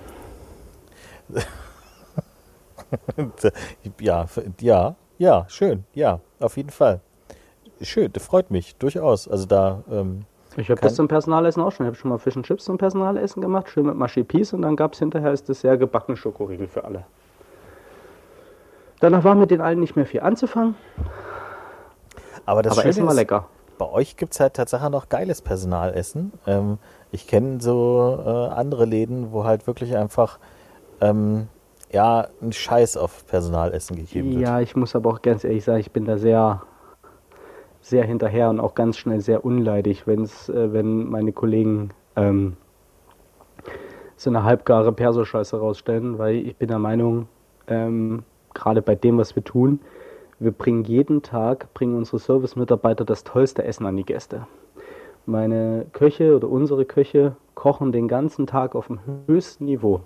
ja, ja, ja, schön. Ja, auf jeden Fall. Schön, das freut mich. Durchaus. Also da... Ähm Ich habe das zum Personalessen auch schon. Ich habe schon mal Fish and Chips zum Personalessen gemacht, schön mit Maschipis und dann gab es hinterher das Dessert gebackene Schokoriegel für alle. Danach war mit den allen nicht mehr viel anzufangen. Aber das Aber Essen war ist, lecker. Bei euch gibt es halt tatsächlich noch geiles Personalessen. Ähm, ich kenne so äh, andere Läden, wo halt wirklich einfach... Ähm, ja, ein Scheiß auf Personalessen gegeben wird. Ja, ich muss aber auch ganz ehrlich sagen, ich bin da sehr... sehr hinterher und auch ganz schnell sehr unleidig, wenn's, äh, wenn meine Kollegen ähm, so eine halbgare Perso-Scheiße rausstellen, weil ich bin der Meinung, ähm, gerade bei dem, was wir tun, wir bringen jeden Tag, bringen unsere Service-Mitarbeiter das tollste Essen an die Gäste. Meine Köche oder unsere Köche kochen den ganzen Tag auf dem höchsten Niveau.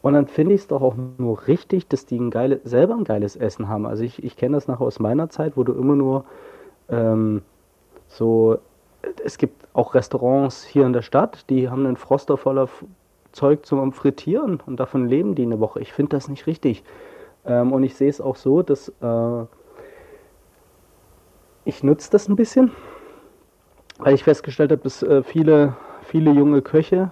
Und dann finde ich es doch auch nur richtig, dass die ein geile, selber ein geiles Essen haben. Also ich, ich kenne das nachher aus meiner Zeit, wo du immer nur ähm, so, es gibt auch Restaurants hier in der Stadt, die haben einen Froster voller Zeug zum Frittieren und davon leben die eine Woche. Ich finde das nicht richtig. Ähm, und ich sehe es auch so, dass äh, ich nutze das ein bisschen, weil ich festgestellt habe, dass äh, viele, viele junge Köche,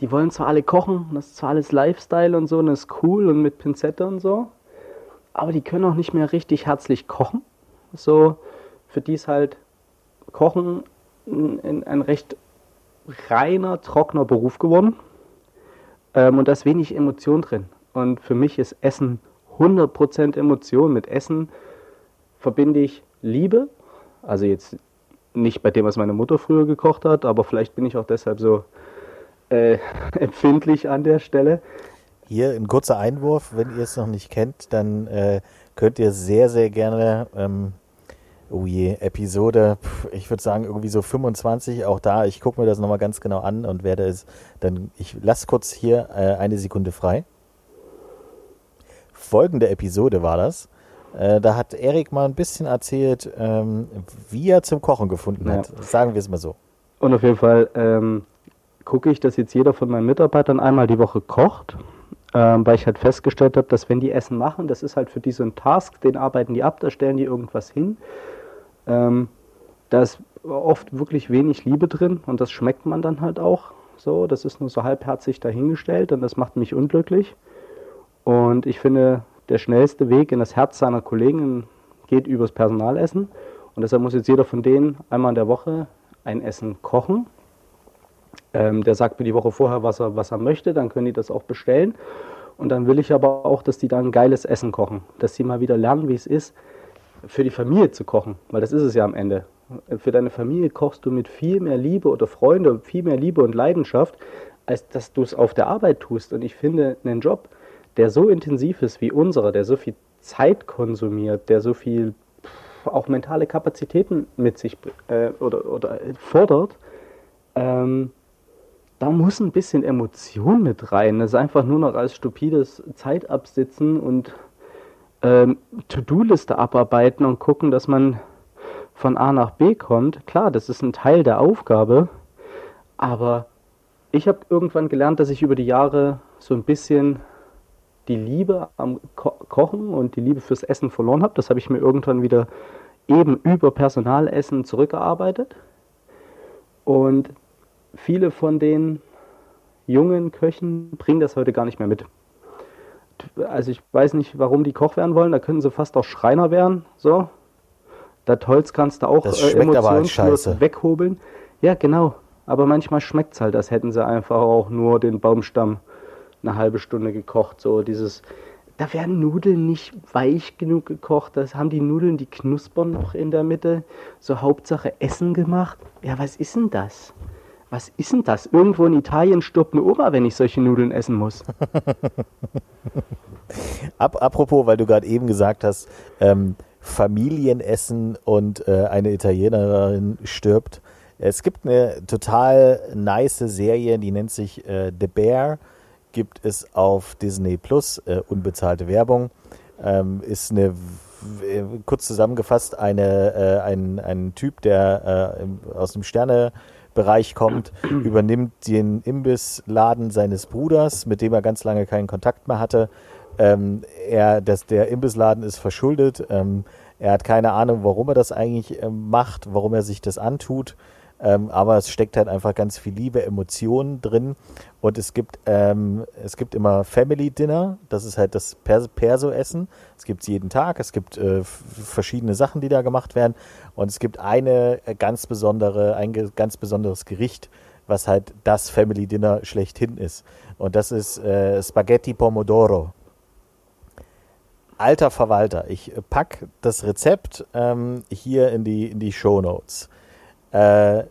die wollen zwar alle kochen, das ist zwar alles Lifestyle und so, und das ist cool und mit Pinzette und so, aber die können auch nicht mehr richtig herzlich kochen. So, für die ist halt Kochen ein, ein recht reiner, trockener Beruf geworden ähm, und da ist wenig Emotion drin. Und für mich ist Essen hundert Prozent Emotion. Mit Essen verbinde ich Liebe, also jetzt nicht bei dem, was meine Mutter früher gekocht hat, aber vielleicht bin ich auch deshalb so Äh, empfindlich an der Stelle. Hier ein kurzer Einwurf, wenn ihr es noch nicht kennt, dann äh, könnt ihr sehr, sehr gerne ähm, oh je, Episode, ich würde sagen irgendwie so fünfundzwanzig, auch da, ich gucke mir das nochmal ganz genau an und werde es dann, ich lasse kurz hier äh, eine Sekunde frei. Folgende Episode war das. Äh, da hat Erik mal ein bisschen erzählt, ähm, wie er zum Kochen gefunden ja. hat. Sagen wir es mal so. Und auf jeden Fall, ähm, gucke ich, dass jetzt jeder von meinen Mitarbeitern einmal die Woche kocht, ähm, weil ich halt festgestellt habe, dass wenn die Essen machen, das ist halt für die so ein Task, den arbeiten die ab, da stellen die irgendwas hin. Ähm, da ist oft wirklich wenig Liebe drin und das schmeckt man dann halt auch so. Das ist nur so halbherzig dahingestellt und das macht mich unglücklich. Und ich finde, der schnellste Weg in das Herz seiner Kollegen geht übers Personalessen und deshalb muss jetzt jeder von denen einmal in der Woche ein Essen kochen. Ähm, der sagt mir die Woche vorher, was er, was er möchte, dann können die das auch bestellen. Und dann will ich aber auch, dass die dann geiles Essen kochen, dass sie mal wieder lernen, wie es ist, für die Familie zu kochen, weil das ist es ja am Ende. Für deine Familie kochst du mit viel mehr Liebe oder Freunde, viel mehr Liebe und Leidenschaft, als dass du es auf der Arbeit tust. Und ich finde, einen Job, der so intensiv ist wie unserer, der so viel Zeit konsumiert, der so viel auch mentale Kapazitäten mit sich äh, oder, oder fordert, ähm, da muss ein bisschen Emotion mit rein. Das ist einfach nur noch als stupides Zeitabsitzen und ähm, To-Do-Liste abarbeiten und gucken, dass man von A nach B kommt. Klar, das ist ein Teil der Aufgabe, aber ich habe irgendwann gelernt, dass ich über die Jahre so ein bisschen die Liebe am Ko Kochen und die Liebe fürs Essen verloren habe. Das habe ich mir irgendwann wieder eben über Personalessen zurückgearbeitet. Und viele von den jungen Köchen bringen das heute gar nicht mehr mit. Also ich weiß nicht, warum die Koch werden wollen. Da können sie fast auch Schreiner werden. So. Das Holz kannst du auch äh, emotionslos weghobeln. Ja, genau. Aber manchmal schmeckt es halt, als hätten sie einfach auch nur den Baumstamm eine halbe Stunde gekocht, so dieses, da werden Nudeln nicht weich genug gekocht, das haben die Nudeln, die knuspern noch in der Mitte, so Hauptsache Essen gemacht. Ja, was ist denn das? Was ist denn das? Irgendwo in Italien stirbt eine Oma, wenn ich solche Nudeln essen muss. Apropos, weil du gerade eben gesagt hast, ähm, Familienessen und äh, eine Italienerin stirbt. Es gibt eine total nice Serie, die nennt sich äh, The Bear. Gibt es auf Disney Plus, äh, unbezahlte Werbung, ähm, ist eine, kurz zusammengefasst, eine, äh, ein, ein Typ, der äh, aus dem Sternebereich kommt, übernimmt den Imbissladen seines Bruders, mit dem er ganz lange keinen Kontakt mehr hatte. Ähm, er, das, der Imbissladen ist verschuldet, ähm, er hat keine Ahnung, warum er das eigentlich äh, macht, warum er sich das antut. Ähm, aber es steckt halt einfach ganz viel Liebe, Emotionen drin und es gibt, ähm, es gibt immer Family Dinner, das ist halt das Perso-Essen, es gibt es jeden Tag, es gibt äh, verschiedene Sachen, die da gemacht werden und es gibt eine ganz besondere, ein ganz besonderes Gericht, was halt das Family Dinner schlechthin ist und das ist äh, Spaghetti Pomodoro. Alter Verwalter, ich pack das Rezept ähm, hier in die, in die Shownotes. Äh,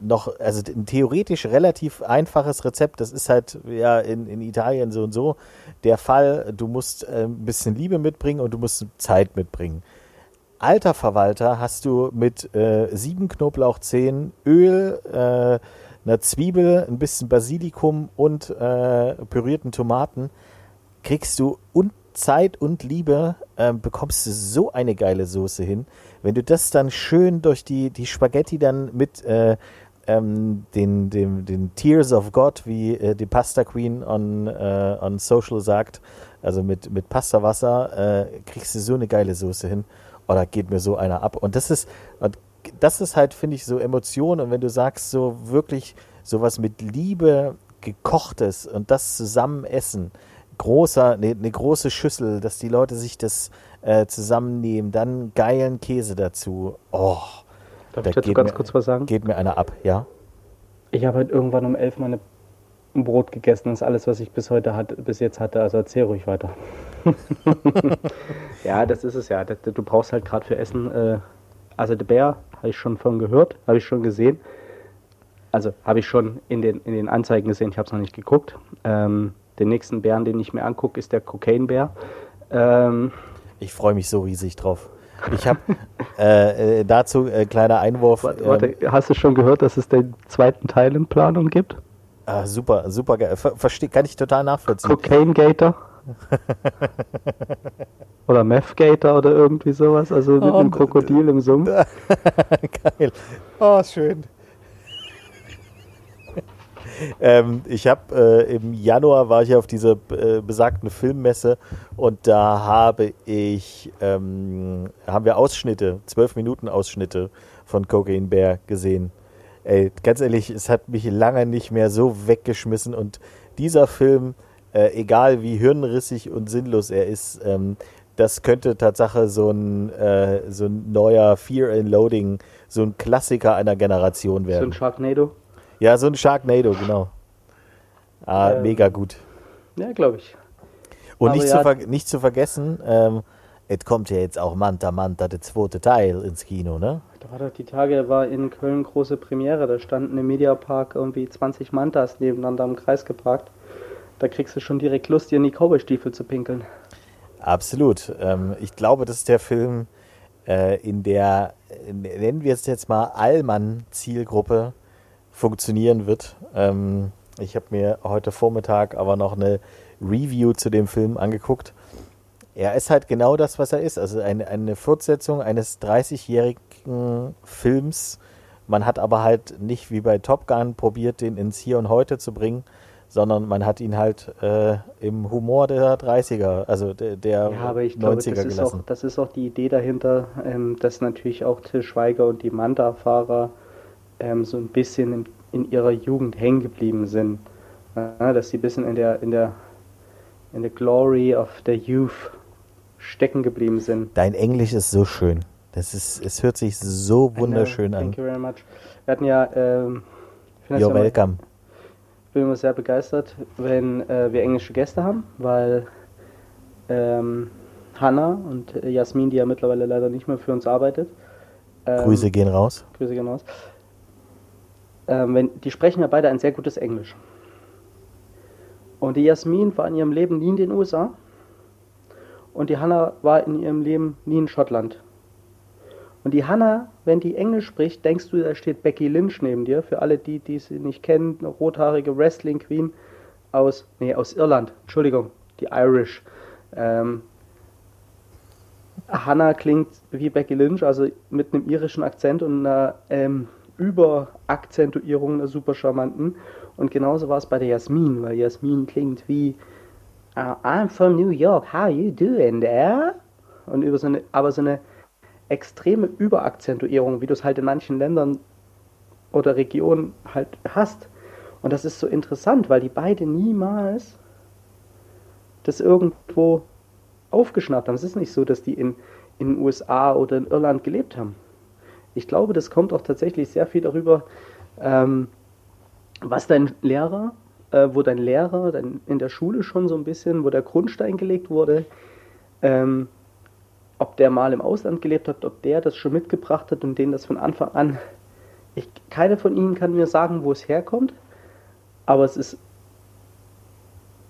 noch, also ein theoretisch relativ einfaches Rezept, das ist halt ja in, in Italien so und so der Fall, du musst äh, ein bisschen Liebe mitbringen und du musst Zeit mitbringen. Alter Verwalter, hast du mit äh, sieben Knoblauchzehen, Öl, äh, einer Zwiebel, ein bisschen Basilikum und äh, pürierten Tomaten, kriegst du und Zeit und Liebe, äh, bekommst du so eine geile Soße hin. Wenn du das dann schön durch die, die Spaghetti dann mit äh, ähm, den, den, den Tears of God, wie äh, die Pasta Queen on, äh, on Social sagt, also mit, mit Pastawasser, äh, kriegst du so eine geile Soße hin. Oder geht mir so einer ab. Und das ist, und das ist halt, finde ich, so Emotion. Und wenn du sagst, so wirklich sowas mit Liebe gekochtes und das zusammen essen, großer, eine ne große Schüssel, dass die Leute sich das äh, zusammennehmen, dann geilen Käse dazu. Oh, darf da ich dazu ganz mir, kurz was sagen? Geht mir einer ab, ja? Ich habe halt irgendwann um elf mal ein Brot gegessen. Das ist alles, was ich bis heute hatte, bis jetzt hatte. Also erzähl ruhig weiter. Ja, das ist es ja. Du brauchst halt gerade für Essen. Äh, also der Bär habe ich schon von gehört, habe ich schon gesehen. Also habe ich schon in den, in den Anzeigen gesehen. Ich habe es noch nicht geguckt. Ähm, Den nächsten Bären, den ich mir angucke, ist der Cocaine-Bär. Ähm ich freue mich so riesig drauf. Ich habe äh, dazu äh, kleiner Einwurf. Warte, warte ähm, hast du schon gehört, dass es den zweiten Teil in Planung gibt? Ah, super, super geil. Ver verstehe, kann ich total nachvollziehen. Cocaine-Gator? Oder Meth-Gator oder irgendwie sowas. Also mit oh, einem Krokodil im Sumpf. Geil. Oh, schön. Ähm, ich habe äh, im Januar war ich auf dieser äh, besagten Filmmesse und da habe ich ähm, haben wir Ausschnitte, zwölf Minuten Ausschnitte von Cocaine Bear gesehen. Ey, ganz ehrlich, es hat mich lange nicht mehr so weggeschmissen und dieser Film, äh, egal wie hirnrissig und sinnlos er ist, ähm, das könnte Tatsache so ein, äh, so ein neuer Fear and Loading, so ein Klassiker einer Generation werden. So ein Sharknado? Ja, so ein Sharknado, genau. Ah, ähm, mega gut. Ja, glaube ich. Und nicht, ja, zu ver nicht zu vergessen, ähm, es kommt ja jetzt auch Manta Manta, der zweite Teil ins Kino, ne? Da war doch die Tage, war in Köln große Premiere, da standen im Mediapark irgendwie zwanzig Mantas nebeneinander im Kreis geparkt. Da kriegst du schon direkt Lust, dir in die Cowboy-Stiefel zu pinkeln. Absolut. Ähm, ich glaube, das ist der Film, äh, in der, nennen wir es jetzt mal, Allmann-Zielgruppe funktionieren wird. Ähm, ich habe mir heute Vormittag aber noch eine Review zu dem Film angeguckt. Er ist halt genau das, was er ist. Also eine, eine Fortsetzung eines dreißigjährigen Films. Man hat aber halt nicht wie bei Top Gun probiert, den ins Hier und Heute zu bringen, sondern man hat ihn halt äh, im Humor der dreißiger, also der, der ja, aber ich neunziger glaube, das ist gelassen. Auch, das ist auch die Idee dahinter, ähm, dass natürlich auch Til Schweiger und die Manta-Fahrer ähm, so ein bisschen in, in ihrer Jugend hängen geblieben sind. Ja, dass sie ein bisschen in der, in der, in der Glory of the Youth stecken geblieben sind. Dein Englisch ist so schön. Das ist, es hört sich so wunderschön an. Thank you very much. Wir hatten ja, ähm, ich finde das You're welcome. Immer, ich bin immer sehr begeistert, wenn äh, wir englische Gäste haben, weil ähm, Hannah und äh, Jasmin, die ja mittlerweile leider nicht mehr für uns arbeitet. Ähm, Grüße gehen raus. Grüße gehen raus. Ähm, wenn, die sprechen ja beide ein sehr gutes Englisch. Und die Jasmin war in ihrem Leben nie in den U S A und die Hannah war in ihrem Leben nie in Schottland. Und die Hannah, wenn die Englisch spricht, denkst du, da steht Becky Lynch neben dir. Für alle, die, die sie nicht kennen, eine rothaarige Wrestling-Queen aus, nee, aus Irland. Entschuldigung, die Irish. Ähm, Hannah klingt wie Becky Lynch, also mit einem irischen Akzent und einer ähm, Überakzentuierung, einer super charmanten. Und genauso war es bei der Jasmin, weil Jasmin klingt wie oh, I'm from New York, how you doing there? Und über so eine, aber so eine extreme Überakzentuierung, wie du es halt in manchen Ländern oder Regionen halt hast. Und das ist so interessant, weil die beide niemals das irgendwo aufgeschnappt haben. Es ist nicht so, dass die in, in den U S A oder in Irland gelebt haben. Ich glaube, das kommt auch tatsächlich sehr viel darüber, ähm, was dein Lehrer, äh, wo dein Lehrer dein, in der Schule schon so ein bisschen, wo der Grundstein gelegt wurde, ähm, ob der mal im Ausland gelebt hat, ob der das schon mitgebracht hat und denen das von Anfang an... Ich, keiner von ihnen kann mir sagen, wo es herkommt, aber es ist...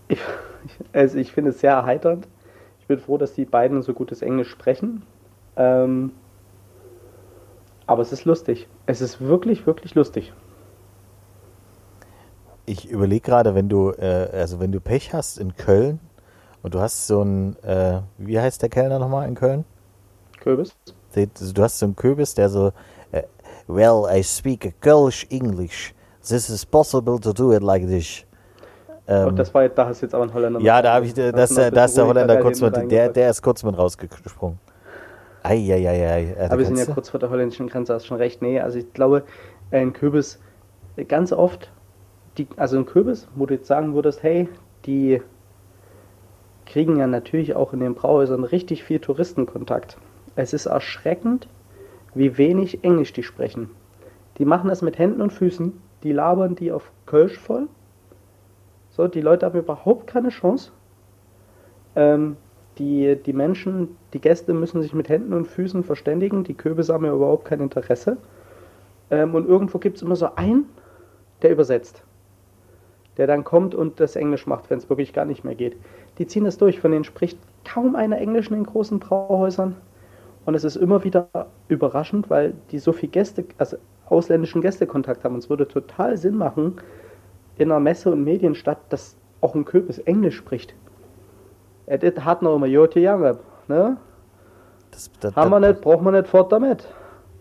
Ich, also ich finde es sehr erheiternd. Ich bin froh, dass die beiden so gutes Englisch sprechen. Ähm, aber es ist lustig. Es ist wirklich, wirklich lustig. Ich überlege gerade, wenn du äh, also wenn du Pech hast in Köln, und du hast so ein, äh, wie heißt der Kellner nochmal in Köln? Kürbis. Du hast so einen Kürbis, der so, äh, well, I speak Kölsch English. This is possible to do it like this. Ähm, und das war, da hast du jetzt aber einen Holländer. Ja, da habe ich, das, das, da ist der Holländer kurz mit, der, der ist kurz mit rausgesprungen. Eieieiei. Ei, ei, ei. Aber wir sind ja kurz vor der holländischen Grenze, hast schon recht. Nee, also ich glaube, ein Kürbis, ganz oft, die, also ein Kürbis, wo du jetzt sagen würdest, hey, die kriegen ja natürlich auch in den Brauhäusern richtig viel Touristenkontakt. Es ist erschreckend, wie wenig Englisch die sprechen. Die machen das mit Händen und Füßen, die labern die auf Kölsch voll. So, die Leute haben überhaupt keine Chance. Ähm, die, die Menschen, die Gäste müssen sich mit Händen und Füßen verständigen, die Kürbisse haben ja überhaupt kein Interesse. Ähm, und irgendwo gibt es immer so einen, der übersetzt. Der dann kommt und das Englisch macht, wenn es wirklich gar nicht mehr geht. Die ziehen das durch, von denen spricht kaum einer Englisch in den großen Brauhäusern. Und es ist immer wieder überraschend, weil die so viel Gäste, also ausländischen Gästekontakt haben. Und es würde total Sinn machen, in einer Messe- und Medienstadt, dass auch ein Kürbis Englisch spricht. Das hat noch immer Jote Jange, ne? Das, das, haben wir das, nicht, braucht man nicht fort damit.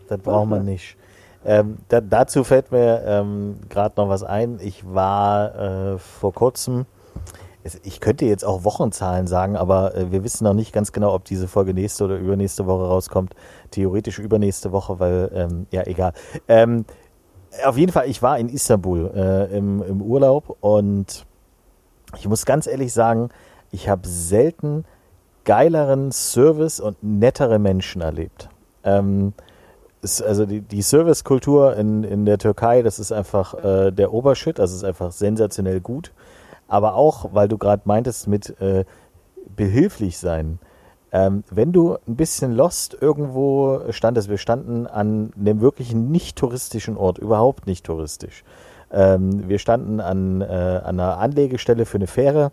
Das braucht man nicht. Ähm, da, dazu fällt mir ähm, gerade noch was ein. Ich war äh, vor kurzem, ich könnte jetzt auch Wochenzahlen sagen, aber äh, wir wissen noch nicht ganz genau, ob diese Folge nächste oder übernächste Woche rauskommt. Theoretisch übernächste Woche, weil, ähm, ja, egal. Ähm, auf jeden Fall, ich war in Istanbul äh, im, im Urlaub und ich muss ganz ehrlich sagen, ich habe selten geileren Service und nettere Menschen erlebt. Ähm, Also die, die Servicekultur in, in der Türkei, das ist einfach äh, der Obershit, also ist einfach sensationell gut. Aber auch, weil du gerade meintest, mit äh, behilflich sein. Ähm, wenn du ein bisschen lost irgendwo standest, wir standen an einem wirklich nicht touristischen Ort, überhaupt nicht touristisch. Ähm, wir standen an, äh, an einer Anlegestelle für eine Fähre.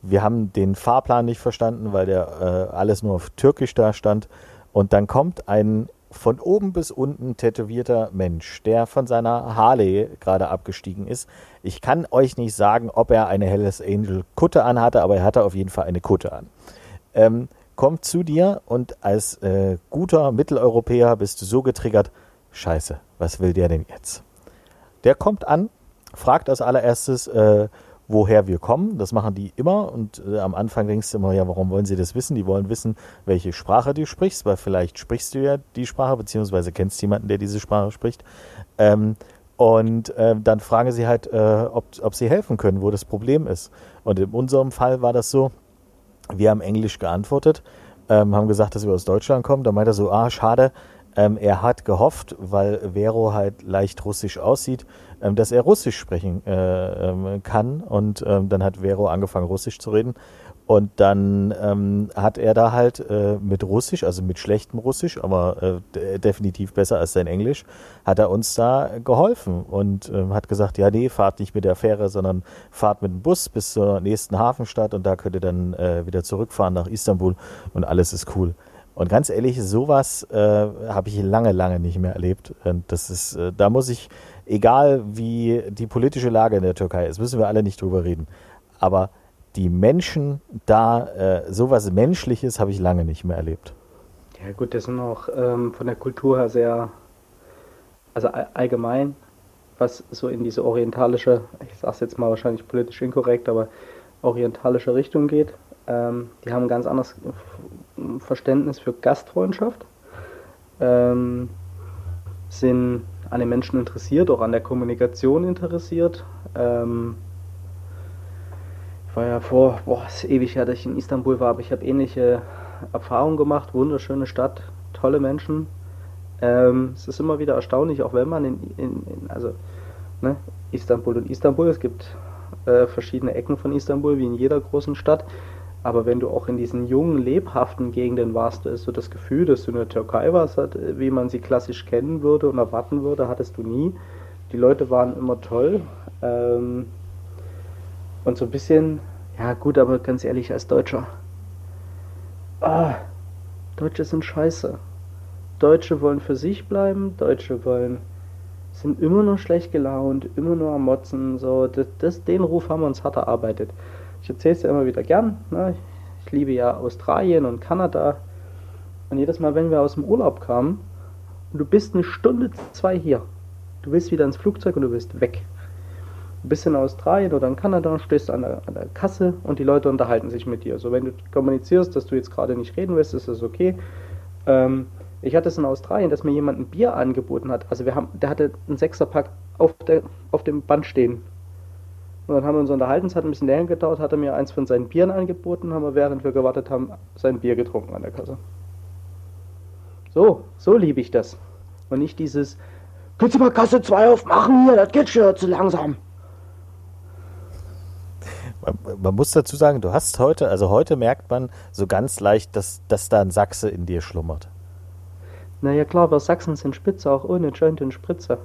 Wir haben den Fahrplan nicht verstanden, weil der äh, alles nur auf Türkisch da stand. Und dann kommt ein von oben bis unten tätowierter Mensch, der von seiner Harley gerade abgestiegen ist. Ich kann euch nicht sagen, ob er eine Hells Angel Kutte anhatte, aber er hatte auf jeden Fall eine Kutte an. Ähm, kommt zu dir und als äh, guter Mitteleuropäer bist du so getriggert, Scheiße, was will der denn jetzt? Der kommt an, fragt als allererstes, äh, woher wir kommen. Das machen die immer und äh, am Anfang denkst du immer, ja, warum wollen sie das wissen? Die wollen wissen, welche Sprache du sprichst, weil vielleicht sprichst du ja die Sprache, beziehungsweise kennst jemanden, der diese Sprache spricht. Ähm, und äh, dann fragen sie halt, äh, ob, ob sie helfen können, wo das Problem ist. Und in unserem Fall war das so, wir haben Englisch geantwortet, ähm, haben gesagt, dass wir aus Deutschland kommen. Dann meint er so, ah, schade, Ähm, er hat gehofft, weil Vero halt leicht russisch aussieht, ähm, dass er Russisch sprechen äh, ähm, kann. Und ähm, dann hat Vero angefangen, Russisch zu reden. Und dann ähm, hat er da halt äh, mit Russisch, also mit schlechtem Russisch, aber äh, definitiv besser als sein Englisch, hat er uns da geholfen und ähm, hat gesagt, ja, nee, fahrt nicht mit der Fähre, sondern fahrt mit dem Bus bis zur nächsten Hafenstadt und da könnt ihr dann äh, wieder zurückfahren nach Istanbul und alles ist cool. Und ganz ehrlich, sowas äh, habe ich lange, lange nicht mehr erlebt. Und das ist, äh, da muss ich, egal wie die politische Lage in der Türkei ist, müssen wir alle nicht drüber reden. Aber die Menschen da, äh, sowas Menschliches habe ich lange nicht mehr erlebt. Ja gut, das sind auch ähm, von der Kultur her sehr, also allgemein, was so in diese orientalische, ich sage es jetzt mal wahrscheinlich politisch inkorrekt, aber orientalische Richtung geht. Ähm, die haben ein ganz anderes Verständnis für Gastfreundschaft, ähm, sind an den Menschen interessiert, auch an der Kommunikation interessiert. Ähm, ich war ja vor, boah, es ist ewig her, dass ich in Istanbul war, aber ich habe ähnliche Erfahrungen gemacht. Wunderschöne Stadt, tolle Menschen. Ähm, es ist immer wieder erstaunlich, auch wenn man in, in, in also ne, Istanbul und Istanbul, es gibt äh, verschiedene Ecken von Istanbul, wie in jeder großen Stadt. Aber wenn du auch in diesen jungen, lebhaften Gegenden warst, ist so das Gefühl, dass du in der Türkei warst, wie man sie klassisch kennen würde und erwarten würde, hattest du nie. Die Leute waren immer toll. Und so ein bisschen, ja gut, aber ganz ehrlich, als Deutscher. Ah, Deutsche sind scheiße. Deutsche wollen für sich bleiben, Deutsche wollen, sind immer nur schlecht gelaunt, immer nur am Motzen. So, das, das, den Ruf haben wir uns hart erarbeitet. Ich erzähle es ja immer wieder gern, ne? Ich liebe ja Australien und Kanada und jedes Mal, wenn wir aus dem Urlaub kamen und du bist eine Stunde, zwei hier, du willst wieder ins Flugzeug und du willst weg. Du bist in Australien oder in Kanada, stehst an der, an der Kasse und die Leute unterhalten sich mit dir. Also wenn du kommunizierst, dass du jetzt gerade nicht reden willst, ist das okay. Ähm, ich hatte es in Australien, dass mir jemand ein Bier angeboten hat, also wir haben, der hatte einen Sechserpack auf, der, auf dem Band stehen. Und dann haben wir uns unterhalten, es hat ein bisschen länger gedauert, hat er mir eins von seinen Bieren angeboten, haben wir, während wir gewartet haben, sein Bier getrunken an der Kasse. So, so liebe ich das. Und nicht dieses, kannst du mal Kasse zwei aufmachen hier, das geht schon zu langsam. Man, man muss dazu sagen, du hast heute, also heute merkt man so ganz leicht, dass, dass da ein Sachse in dir schlummert. Naja klar, aber Sachsen sind Spitze, auch ohne Joint und Spritzer.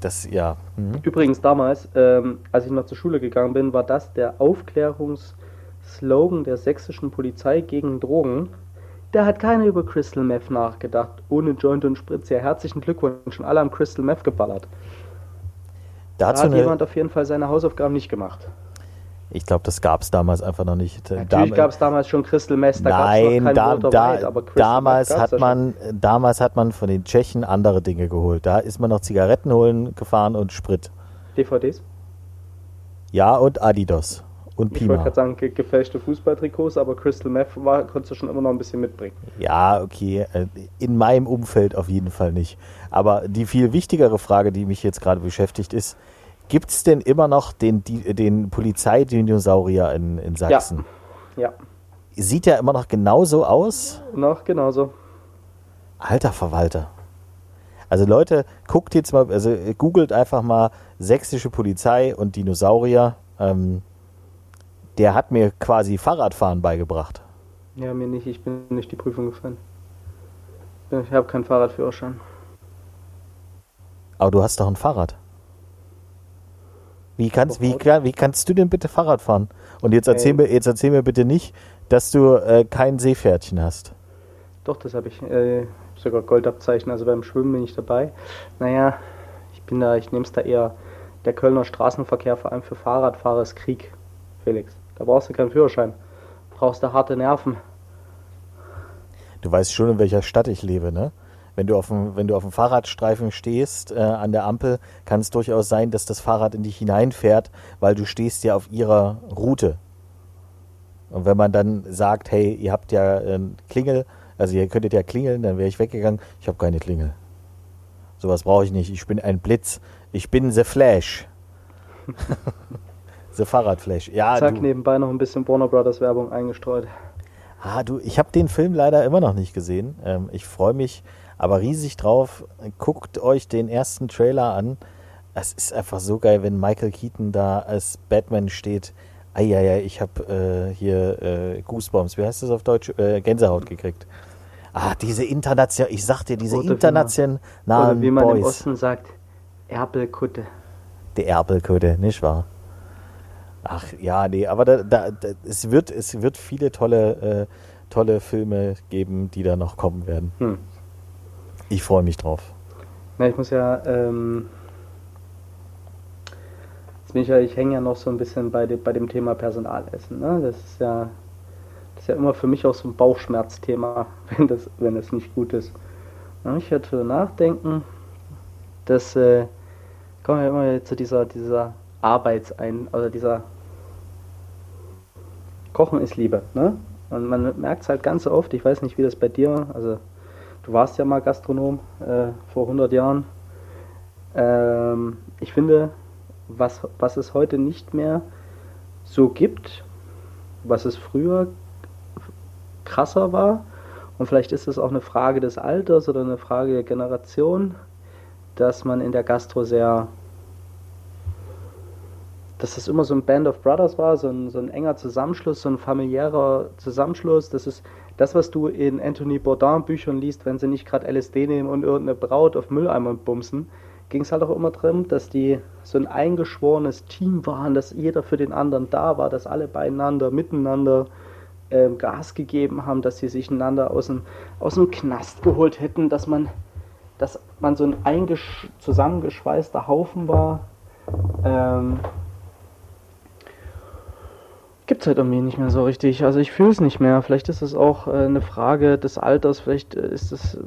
Das, ja. Mhm. Übrigens damals, ähm, als ich noch zur Schule gegangen bin, war das der Aufklärungsslogan der sächsischen Polizei gegen Drogen. Da hat keiner über Crystal Meth nachgedacht. Ohne Joint und Spritz. Ja, herzlichen Glückwunsch. Schon alle am Crystal Meth geballert. Dazu da hat jemand auf jeden Fall seine Hausaufgaben nicht gemacht. Ich glaube, das gab es damals einfach noch nicht. Natürlich gab es damals schon Crystal Meth, da nein, gab's noch kein da, da, White, aber damals hat man, damals hat man von den Tschechen andere Dinge geholt. Da ist man noch Zigaretten holen gefahren und Sprit. D V Ds? Ja, und Adidas und ich Pima. Ich wollte gerade sagen, ge- gefälschte Fußballtrikots, aber Crystal Meth war, konntest du schon immer noch ein bisschen mitbringen. Ja, okay, in meinem Umfeld auf jeden Fall nicht. Aber die viel wichtigere Frage, die mich jetzt gerade beschäftigt, ist, gibt es denn immer noch den, den Polizeidinosaurier in, in Sachsen? Ja. ja. Sieht der immer noch genauso aus? Noch genauso. Alter Verwalter. Also Leute, guckt jetzt mal, also googelt einfach mal sächsische Polizei und Dinosaurier. Ähm, der hat mir quasi Fahrradfahren beigebracht. Ja, mir nicht. Ich bin nicht die Prüfung gefallen. Ich habe keinen Fahrradführerschein. Aber du hast doch ein Fahrrad. Wie kannst, wie, wie kannst du denn bitte Fahrrad fahren? Und jetzt erzähl, mir, jetzt erzähl mir bitte nicht, dass du äh, kein Seepferdchen hast. Doch, das habe ich äh, sogar Goldabzeichen, also beim Schwimmen bin ich dabei. Naja, ich bin da, ich nehme es da eher. Der Kölner Straßenverkehr, vor allem für Fahrradfahrer, ist Krieg, Felix. Da brauchst du keinen Führerschein. Du brauchst da harte Nerven. Du weißt schon, in welcher Stadt ich lebe, ne? Wenn du auf dem, wenn du auf dem Fahrradstreifen stehst, äh, an der Ampel, kann es durchaus sein, dass das Fahrrad in dich hineinfährt, weil du stehst ja auf ihrer Route. Und wenn man dann sagt, hey, ihr habt ja äh, Klingel, also ihr könntet ja klingeln, dann wäre ich weggegangen. Ich habe keine Klingel. Sowas brauche ich nicht. Ich bin ein Blitz. Ich bin The Flash. The Fahrradflash. Ja, zack, du. Nebenbei noch ein bisschen Warner Brothers Werbung eingestreut. Ah, du, ich habe den Film leider immer noch nicht gesehen. Ähm, ich freue mich aber riesig drauf. Guckt euch den ersten Trailer an. Es ist einfach so geil, wenn Michael Keaton da als Batman steht. Eieiei, ich habe äh, hier äh, Goosebumps, wie heißt das auf Deutsch? Äh, Gänsehaut gekriegt. Ah, diese internationalen, ich sag dir, diese internationalen Boys. Oder wie man Boys. Im Osten sagt, Erpelkutte. Die Erpelkutte, nicht wahr? Ach ja, nee, aber da, da, da, es, wird, es wird viele tolle, äh, tolle Filme geben, die da noch kommen werden. Hm. Ich freue mich drauf. Na, ich muss ja... Ähm Michael, ich hänge ja noch so ein bisschen bei, de, bei dem Thema Personalessen. Ne? Das ist ja, das ist ja immer für mich auch so ein Bauchschmerzthema, wenn das, wenn das nicht gut ist. Und ich werde darüber nachdenken, dass äh, kommen wir immer zu dieser, dieser Arbeitsein, oder dieser Kochen ist Liebe. Ne? Und man merkt es halt ganz so oft, ich weiß nicht, wie das bei dir, also du warst ja mal Gastronom äh, vor hundert Jahren. Ähm, ich finde... Was, was es heute nicht mehr so gibt, was es früher krasser war. Und vielleicht ist es auch eine Frage des Alters oder eine Frage der Generation, dass man in der Gastro sehr, dass das immer so ein Band of Brothers war, so ein, so ein enger Zusammenschluss, so ein familiärer Zusammenschluss. Das ist das, was du in Anthony Bourdain Büchern liest, wenn sie nicht gerade L S D nehmen und irgendeine Braut auf Mülleimer bumsen. Ging es halt auch immer drin, dass die so ein eingeschworenes Team waren, dass jeder für den anderen da war, dass alle beieinander, miteinander äh, Gas gegeben haben, dass sie sich einander aus dem, aus dem Knast geholt hätten, dass man, dass man so ein eingesch- zusammengeschweißter Haufen war. Ähm, Gibt es halt irgendwie nicht mehr so richtig. Also ich fühle es nicht mehr. Vielleicht ist es auch äh, eine Frage des Alters, vielleicht äh, ist es... Äh,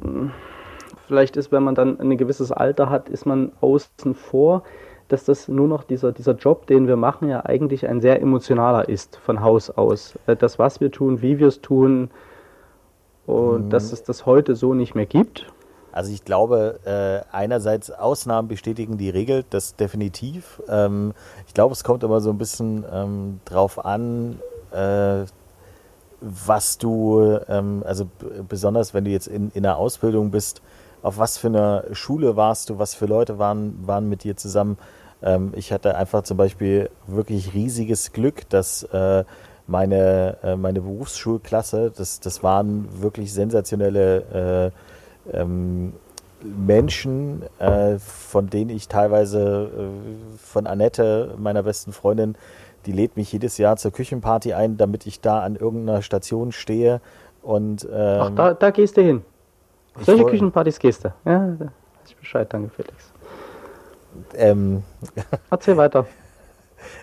Vielleicht ist, wenn man dann ein gewisses Alter hat, ist man außen vor, dass das nur noch dieser, dieser Job, den wir machen, ja eigentlich ein sehr emotionaler ist von Haus aus. Das, was wir tun, wie wir es tun und mhm. dass es das heute so nicht mehr gibt. Also ich glaube, einerseits Ausnahmen bestätigen die Regel, das definitiv. Ich glaube, es kommt immer so ein bisschen drauf an, was du, also besonders wenn du jetzt in, in einer Ausbildung bist, auf was für einer Schule warst du, was für Leute waren, waren mit dir zusammen. Ähm, ich hatte einfach zum Beispiel wirklich riesiges Glück, dass äh, meine, äh, meine Berufsschulklasse, das, das waren wirklich sensationelle äh, ähm, Menschen, äh, von denen ich teilweise äh, von Annette, meiner besten Freundin, die lädt mich jedes Jahr zur Küchenparty ein, damit ich da an irgendeiner Station stehe. Und, ähm, Ach, da, da gehst du hin? Ich Solche wollte, Küchenpartys gehst du. Ja, da weiß ich Bescheid, danke Felix. Ähm, Erzähl weiter.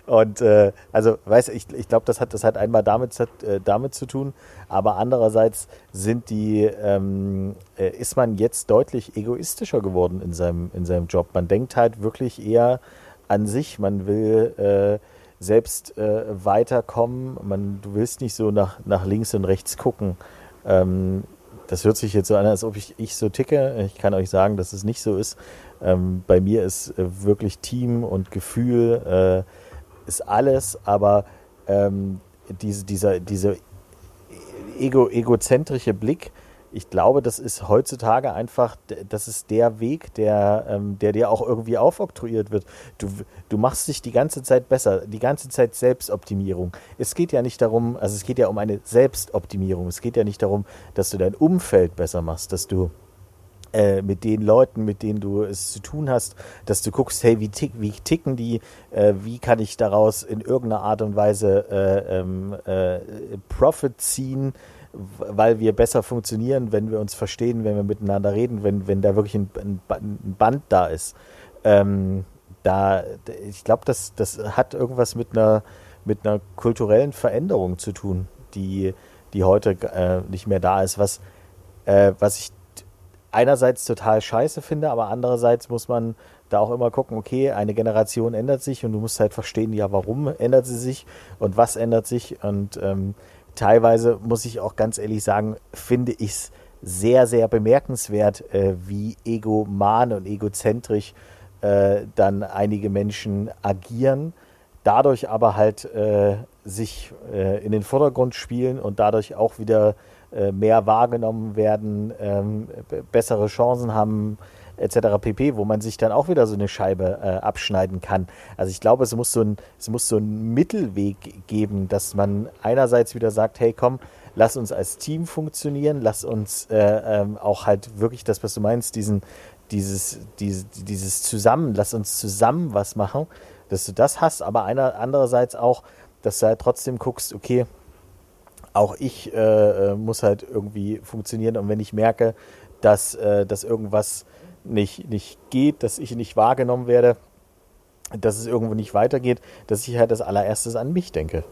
Und äh, also, weiß ich, ich glaube, das hat das hat einmal damit, hat, äh, damit zu tun, aber andererseits sind die, ähm, äh, ist man jetzt deutlich egoistischer geworden in seinem in seinem Job. Man denkt halt wirklich eher an sich. Man will äh, selbst äh, weiterkommen. Man, du willst nicht so nach nach links und rechts gucken. Ähm, Das hört sich jetzt so an, als ob ich, ich so ticke. Ich kann euch sagen, dass es nicht so ist. Ähm, bei mir ist äh, wirklich Team und Gefühl äh, ist alles, aber ähm, diese, dieser diese ego, egozentrische Blick, ich glaube, das ist heutzutage einfach, das ist der Weg, der, ähm, der dir auch irgendwie aufoktroyiert wird. Du, du machst dich die ganze Zeit besser, die ganze Zeit Selbstoptimierung. Es geht ja nicht darum, also es geht ja um eine Selbstoptimierung. Es geht ja nicht darum, dass du dein Umfeld besser machst, dass du äh, mit den Leuten, mit denen du es zu tun hast, dass du guckst, hey, wie, tick, wie ticken die, äh, wie kann ich daraus in irgendeiner Art und Weise äh, äh, Profit ziehen, weil wir besser funktionieren, wenn wir uns verstehen, wenn wir miteinander reden, wenn, wenn da wirklich ein, ein Band da ist. Ähm, da, ich glaube, das, das hat irgendwas mit einer, mit einer kulturellen Veränderung zu tun, die, die heute äh, nicht mehr da ist, was, äh, was ich einerseits total scheiße finde, aber andererseits muss man da auch immer gucken, okay, eine Generation ändert sich und du musst halt verstehen, ja, warum ändert sie sich und was ändert sich und ähm, teilweise muss ich auch ganz ehrlich sagen, finde ich es sehr, sehr bemerkenswert, äh, wie egoman und egozentrisch äh, dann einige Menschen agieren, dadurch aber halt äh, sich äh, in den Vordergrund spielen und dadurch auch wieder äh, mehr wahrgenommen werden, ähm, b- bessere Chancen haben, et cetera pp., wo man sich dann auch wieder so eine Scheibe äh, abschneiden kann. Also ich glaube, es muss so ein, es muss so einen Mittelweg geben, dass man einerseits wieder sagt, hey komm, lass uns als Team funktionieren, lass uns äh, ähm, auch halt wirklich das, was du meinst, diesen, dieses, diese, dieses Zusammen, lass uns zusammen was machen, dass du das hast, aber einer, andererseits auch, dass du halt trotzdem guckst, okay, auch ich äh, muss halt irgendwie funktionieren und wenn ich merke, dass, äh, dass irgendwas nicht, nicht geht, dass ich nicht wahrgenommen werde, dass es irgendwo nicht weitergeht, dass ich halt als allererstes an mich denke.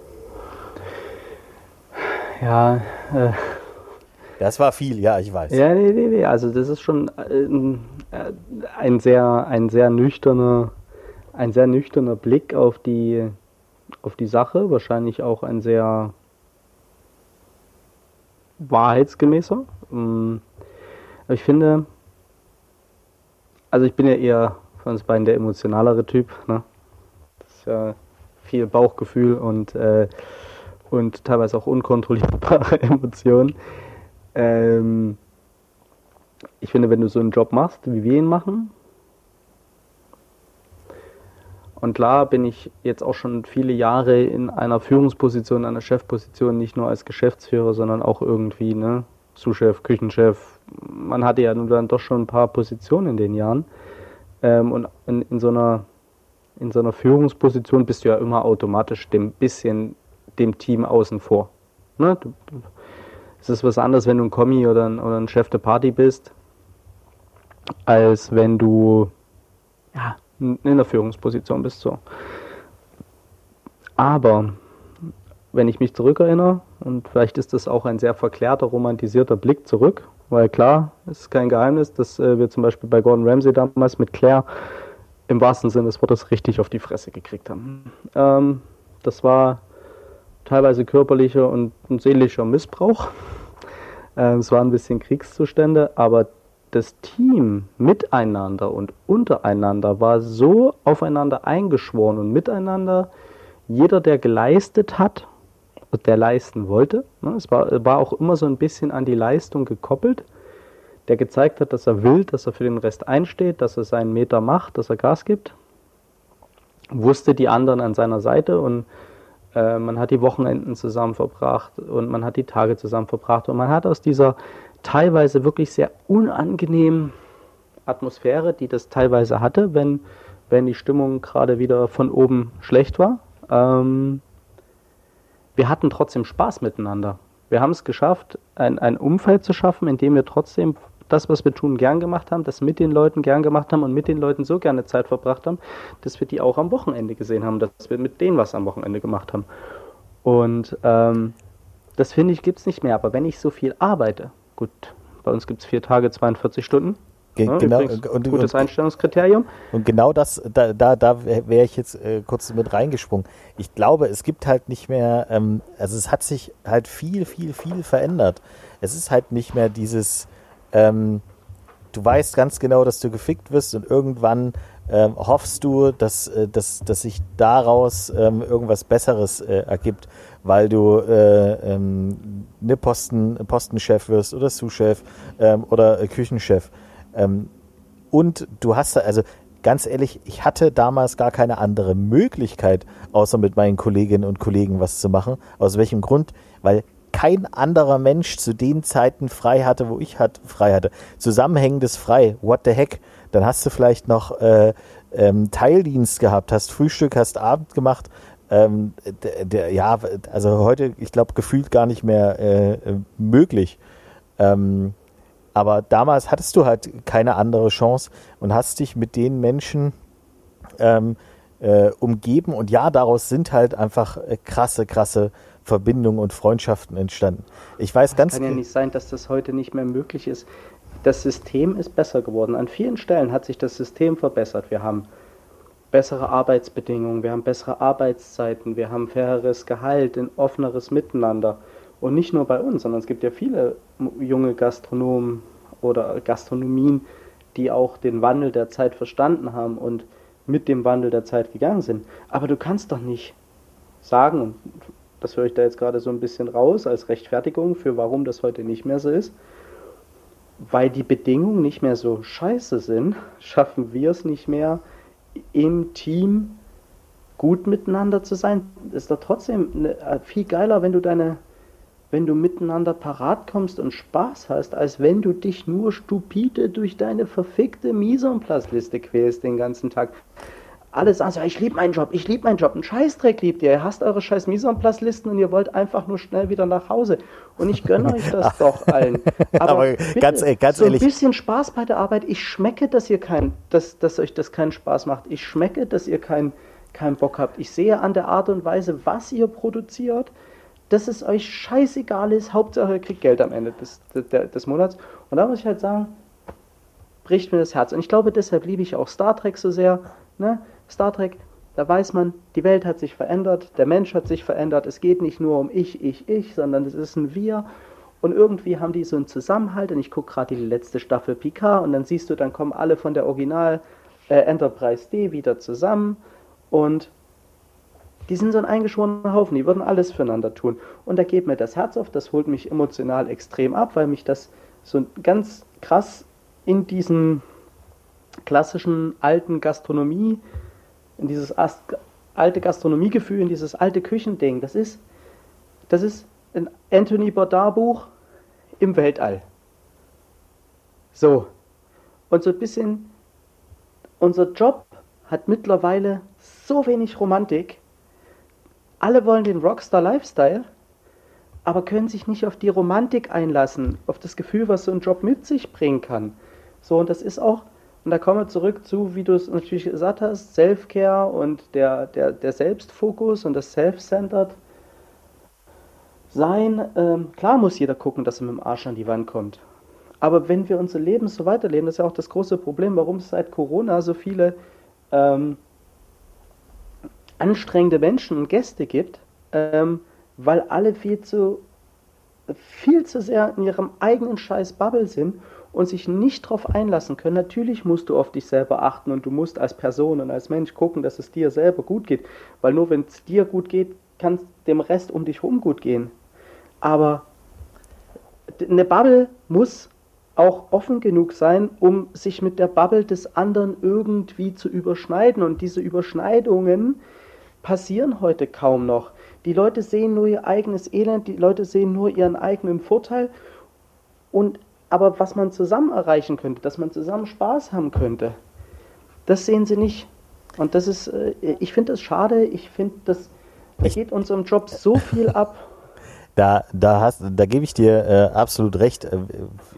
Ja. Äh, das war viel, ja, ich weiß. Ja, nee, nee, nee, also das ist schon äh, ein sehr, ein sehr nüchterner, ein sehr nüchterner Blick auf die, auf die Sache, wahrscheinlich auch ein sehr wahrheitsgemäßer. Aber ich finde, also ich bin ja eher von uns beiden der emotionalere Typ, ne? Das ist ja viel Bauchgefühl und, äh, und teilweise auch unkontrollierbare Emotionen. Ähm, ich finde, wenn du so einen Job machst, wie wir ihn machen, und klar bin ich jetzt auch schon viele Jahre in einer Führungsposition, einer Chefposition, nicht nur als Geschäftsführer, sondern auch irgendwie, ne? Souschef, Küchenchef, man hatte ja nun dann doch schon ein paar Positionen in den Jahren ähm, und in, in, so einer, in so einer Führungsposition bist du ja immer automatisch dem bisschen dem Team außen vor. Ne? Du, du, es ist was anderes, wenn du ein Kommi oder ein, oder ein Chef der Party bist, als wenn du ja, in einer Führungsposition bist. So. Aber wenn ich mich zurückerinnere, und vielleicht ist das auch ein sehr verklärter, romantisierter Blick zurück, weil klar, es ist kein Geheimnis, dass äh, wir zum Beispiel bei Gordon Ramsay damals mit Claire im wahrsten Sinne des Wortes richtig auf die Fresse gekriegt haben. Ähm, das war teilweise körperlicher und, und seelischer Missbrauch. Ähm, es waren ein bisschen Kriegszustände, aber das Team miteinander und untereinander war so aufeinander eingeschworen und miteinander, jeder, der geleistet hat, der leisten wollte, ne? Es war, war auch immer so ein bisschen an die Leistung gekoppelt, der gezeigt hat, dass er will, dass er für den Rest einsteht, dass er seinen Meter macht, dass er Gas gibt, wusste die anderen an seiner Seite und äh, man hat die Wochenenden zusammen verbracht und man hat die Tage zusammen verbracht und man hat aus dieser teilweise wirklich sehr unangenehmen Atmosphäre, die das teilweise hatte, wenn, wenn die Stimmung gerade wieder von oben schlecht war, ähm, wir hatten trotzdem Spaß miteinander. Wir haben es geschafft, ein, ein Umfeld zu schaffen, in dem wir trotzdem das, was wir tun, gern gemacht haben, das mit den Leuten gern gemacht haben und mit den Leuten so gerne Zeit verbracht haben, dass wir die auch am Wochenende gesehen haben, dass wir mit denen was am Wochenende gemacht haben. Und ähm, das, finde ich, gibt es nicht mehr. Aber wenn ich so viel arbeite, gut, bei uns gibt es vier Tage, zweiundvierzig Stunden, Ge- ja, genau, übrigens, und, gutes und, Einstellungskriterium. Und genau das, da, da, da wäre ich jetzt äh, kurz mit reingesprungen. Ich glaube, es gibt halt nicht mehr, ähm, also es hat sich halt viel, viel, viel verändert. Es ist halt nicht mehr dieses, ähm, du weißt ganz genau, dass du gefickt wirst und irgendwann ähm, hoffst du, dass, äh, dass, dass sich daraus ähm, irgendwas Besseres äh, ergibt, weil du äh, ähm, ne Posten, Postenchef wirst oder Souschef ähm, oder äh, Küchenchef. Ähm, und du hast, also ganz ehrlich, ich hatte damals gar keine andere Möglichkeit, außer mit meinen Kolleginnen und Kollegen was zu machen. Aus welchem Grund? Weil kein anderer Mensch zu den Zeiten frei hatte, wo ich hat, frei hatte. Zusammenhängendes frei, what the heck. Dann hast du vielleicht noch äh, ähm, Teildienst gehabt, hast Frühstück, hast Abend gemacht. Ähm, der, der, ja, also heute, ich glaube, gefühlt gar nicht mehr äh, möglich. Ähm, aber damals hattest du halt keine andere Chance und hast dich mit den Menschen ähm, äh, umgeben. Und ja, daraus sind halt einfach äh, krasse, krasse Verbindungen und Freundschaften entstanden. Ich weiß das ganz kann ja nicht sein, dass das heute nicht mehr möglich ist. Das System ist besser geworden. An vielen Stellen hat sich das System verbessert. Wir haben bessere Arbeitsbedingungen, wir haben bessere Arbeitszeiten, wir haben faireres Gehalt, ein offeneres Miteinander. Und nicht nur bei uns, sondern es gibt ja viele junge Gastronomen oder Gastronomien, die auch den Wandel der Zeit verstanden haben und mit dem Wandel der Zeit gegangen sind. Aber du kannst doch nicht sagen, und das höre ich da jetzt gerade so ein bisschen raus als Rechtfertigung für warum das heute nicht mehr so ist, weil die Bedingungen nicht mehr so scheiße sind, schaffen wir es nicht mehr, im Team gut miteinander zu sein. Ist doch trotzdem viel geiler, wenn du deine, wenn du miteinander parat kommst und Spaß hast, als wenn du dich nur stupide durch deine verfickte Mise en Place-Liste quälst den ganzen Tag. Alle sagen so, ich liebe meinen Job, ich liebe meinen Job, ein Scheißdreck liebt ihr, ihr hasst eure scheiß Mise en Place-Listen und ihr wollt einfach nur schnell wieder nach Hause. Und ich gönne euch das doch allen. Aber, Aber bitte, ganz, ganz so ein ehrlich. bisschen Spaß bei der Arbeit, ich schmecke, dass ihr kein, dass, dass euch das keinen Spaß macht, ich schmecke, dass ihr keinen kein Bock habt. Ich sehe an der Art und Weise, was ihr produziert, dass es euch scheißegal ist, Hauptsache ihr kriegt Geld am Ende des, des, des Monats. Und da muss ich halt sagen, bricht mir das Herz. Und ich glaube, deshalb liebe ich auch Star Trek so sehr, ne? Star Trek, da weiß man, die Welt hat sich verändert, der Mensch hat sich verändert, es geht nicht nur um ich, ich, ich, sondern es ist ein Wir und irgendwie haben die so einen Zusammenhalt und ich gucke gerade die letzte Staffel Picard und dann siehst du, dann kommen alle von der Original äh, Enterprise D wieder zusammen und die sind so ein eingeschworener Haufen, die würden alles füreinander tun und da geht mir das Herz auf, das holt mich emotional extrem ab, weil mich das so ganz krass in diesen klassischen alten Gastronomie in dieses alte Gastronomiegefühl, in dieses alte Küchending. Das ist, das ist ein Anthony Bourdain-Buch im Weltall. So. Und so ein bisschen, unser Job hat mittlerweile so wenig Romantik. Alle wollen den Rockstar-Lifestyle, aber können sich nicht auf die Romantik einlassen, auf das Gefühl, was so ein Job mit sich bringen kann. So, und das ist auch, und da kommen wir zurück zu, wie du es natürlich gesagt hast, Self-Care und der, der, der Selbstfokus und das Self-Centered Sein. Ähm, klar muss jeder gucken, dass er mit dem Arsch an die Wand kommt. Aber wenn wir unser Leben so weiterleben, das ist ja auch das große Problem, warum es seit Corona so viele ähm, anstrengende Menschen und Gäste gibt, ähm, weil alle viel zu, viel zu sehr in ihrem eigenen scheiß Bubble sind und sich nicht drauf einlassen können. Natürlich musst du auf dich selber achten und du musst als Person und als Mensch gucken, dass es dir selber gut geht. Weil nur wenn es dir gut geht, kann es dem Rest um dich herum gut gehen. Aber eine Bubble muss auch offen genug sein, um sich mit der Bubble des anderen irgendwie zu überschneiden. Und diese Überschneidungen passieren heute kaum noch. Die Leute sehen nur ihr eigenes Elend, die Leute sehen nur ihren eigenen Vorteil und aber was man zusammen erreichen könnte, dass man zusammen Spaß haben könnte, das sehen sie nicht. Und das ist, ich finde das schade, ich finde, das geht unserem Job so viel ab. Da, da, hast, da gebe ich dir äh, absolut recht.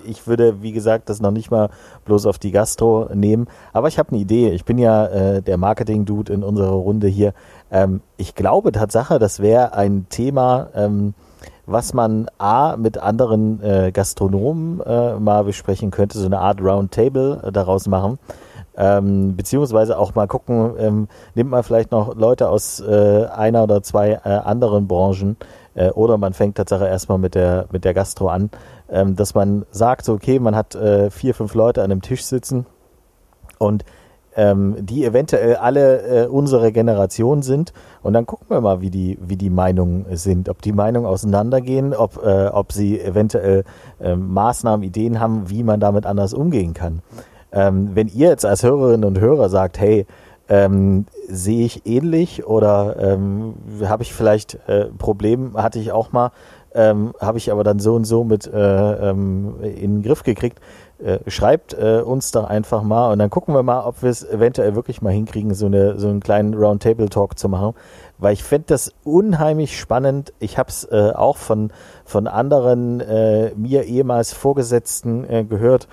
Ich würde, wie gesagt, das noch nicht mal bloß auf die Gastro nehmen. Aber ich habe eine Idee. Ich bin ja äh, der Marketing-Dude in unserer Runde hier. Ähm, ich glaube Tatsache, das wäre ein Thema, ähm, was man A, mit anderen äh, Gastronomen äh, mal besprechen könnte, so eine Art Roundtable äh, daraus machen, ähm, beziehungsweise auch mal gucken, ähm, nimmt man vielleicht noch Leute aus äh, einer oder zwei äh, anderen Branchen äh, oder man fängt tatsächlich erstmal mit der, mit der Gastro an, äh, dass man sagt, so okay, man hat äh, vier, fünf Leute an einem Tisch sitzen und ähm, die eventuell alle äh, unsere Generation sind. Und dann gucken wir mal, wie die, wie die Meinungen sind. Ob die Meinungen auseinandergehen, ob, äh, ob sie eventuell äh, Maßnahmen, Ideen haben, wie man damit anders umgehen kann. Ähm, wenn ihr jetzt als Hörerinnen und Hörer sagt, hey, ähm, sehe ich ähnlich oder ähm, habe ich vielleicht äh, Probleme, hatte ich auch mal, ähm, habe ich aber dann so und so mit äh, ähm, in den Griff gekriegt. Äh, schreibt äh, uns doch einfach mal und dann gucken wir mal, ob wir es eventuell wirklich mal hinkriegen, so, eine, so einen kleinen Roundtable-Talk zu machen, weil ich fände das unheimlich spannend. Ich habe es äh, auch von, von anderen äh, mir ehemals Vorgesetzten äh, gehört,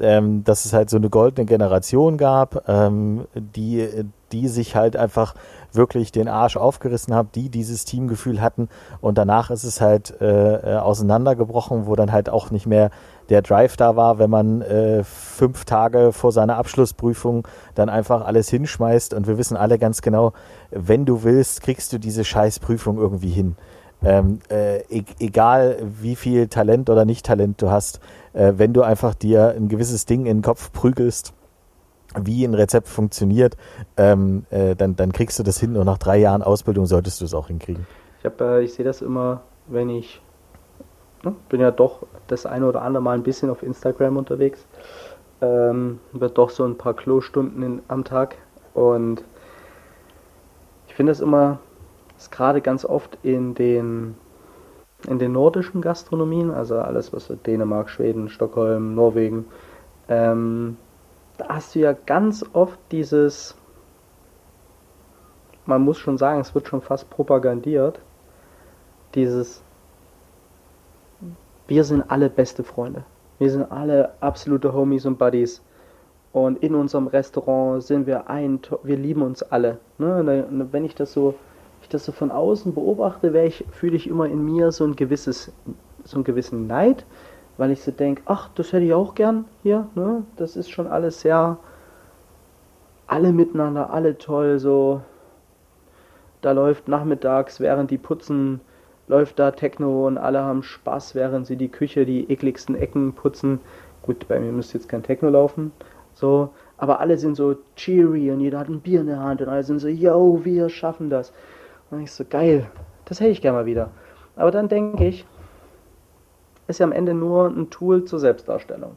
ähm, dass es halt so eine goldene Generation gab, ähm, die, die sich halt einfach wirklich den Arsch aufgerissen haben, die dieses Teamgefühl hatten und danach ist es halt äh, auseinandergebrochen, wo dann halt auch nicht mehr der Drive da war, wenn man äh, fünf Tage vor seiner Abschlussprüfung dann einfach alles hinschmeißt und wir wissen alle ganz genau, wenn du willst, kriegst du diese Scheißprüfung irgendwie hin. Ähm, äh, e- egal wie viel Talent oder Nicht-Talent du hast, äh, wenn du einfach dir ein gewisses Ding in den Kopf prügelst, wie ein Rezept funktioniert, ähm, äh, dann, dann kriegst du das hin und nach drei Jahren Ausbildung solltest du es auch hinkriegen. Ich, äh, ich sehe das immer, wenn ich ne, bin ja doch das eine oder andere Mal ein bisschen auf Instagram unterwegs, ähm, wird doch so ein paar Klostunden in, am Tag und ich finde das immer, ist gerade ganz oft in den in den nordischen Gastronomien, also alles was so Dänemark, Schweden, Stockholm, Norwegen, ähm, da hast du ja ganz oft dieses, man muss schon sagen, es wird schon fast propagandiert, dieses, wir sind alle beste Freunde, wir sind alle absolute Homies und Buddies und in unserem Restaurant sind wir ein, wir lieben uns alle. Ne? Und wenn ich das so, ich das so von außen beobachte, wäre ich, fühle ich immer in mir so ein gewisses, so einen gewissen Neid, weil ich so denke, ach, das hätte ich auch gern hier, ne? Das ist schon alles sehr, alle miteinander, alle toll, so, da läuft nachmittags, während die putzen, läuft da Techno und alle haben Spaß, während sie die Küche, die ekligsten Ecken putzen. Gut, bei mir müsste jetzt kein Techno laufen, so, aber alle sind so cheery und jeder hat ein Bier in der Hand und alle sind so, yo, wir schaffen das. Und ich so, geil, das hätte ich gerne mal wieder. Aber dann denke ich, ist ja am Ende nur ein Tool zur Selbstdarstellung.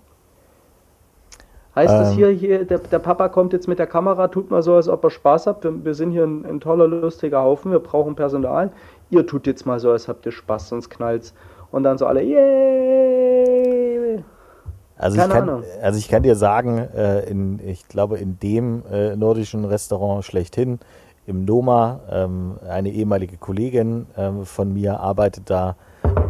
Heißt ähm, das hier, hier der, der Papa kommt jetzt mit der Kamera, tut mal so, als ob er Spaß habt, wir, wir sind hier ein, ein toller, lustiger Haufen, wir brauchen Personal, ihr tut jetzt mal so, als habt ihr Spaß, sonst knallt's. Und dann so alle, yay! Also, ich kann, also ich kann dir sagen, äh, in, ich glaube in dem äh, nordischen Restaurant schlechthin, im Noma, ähm, eine ehemalige Kollegin ähm, von mir arbeitet da,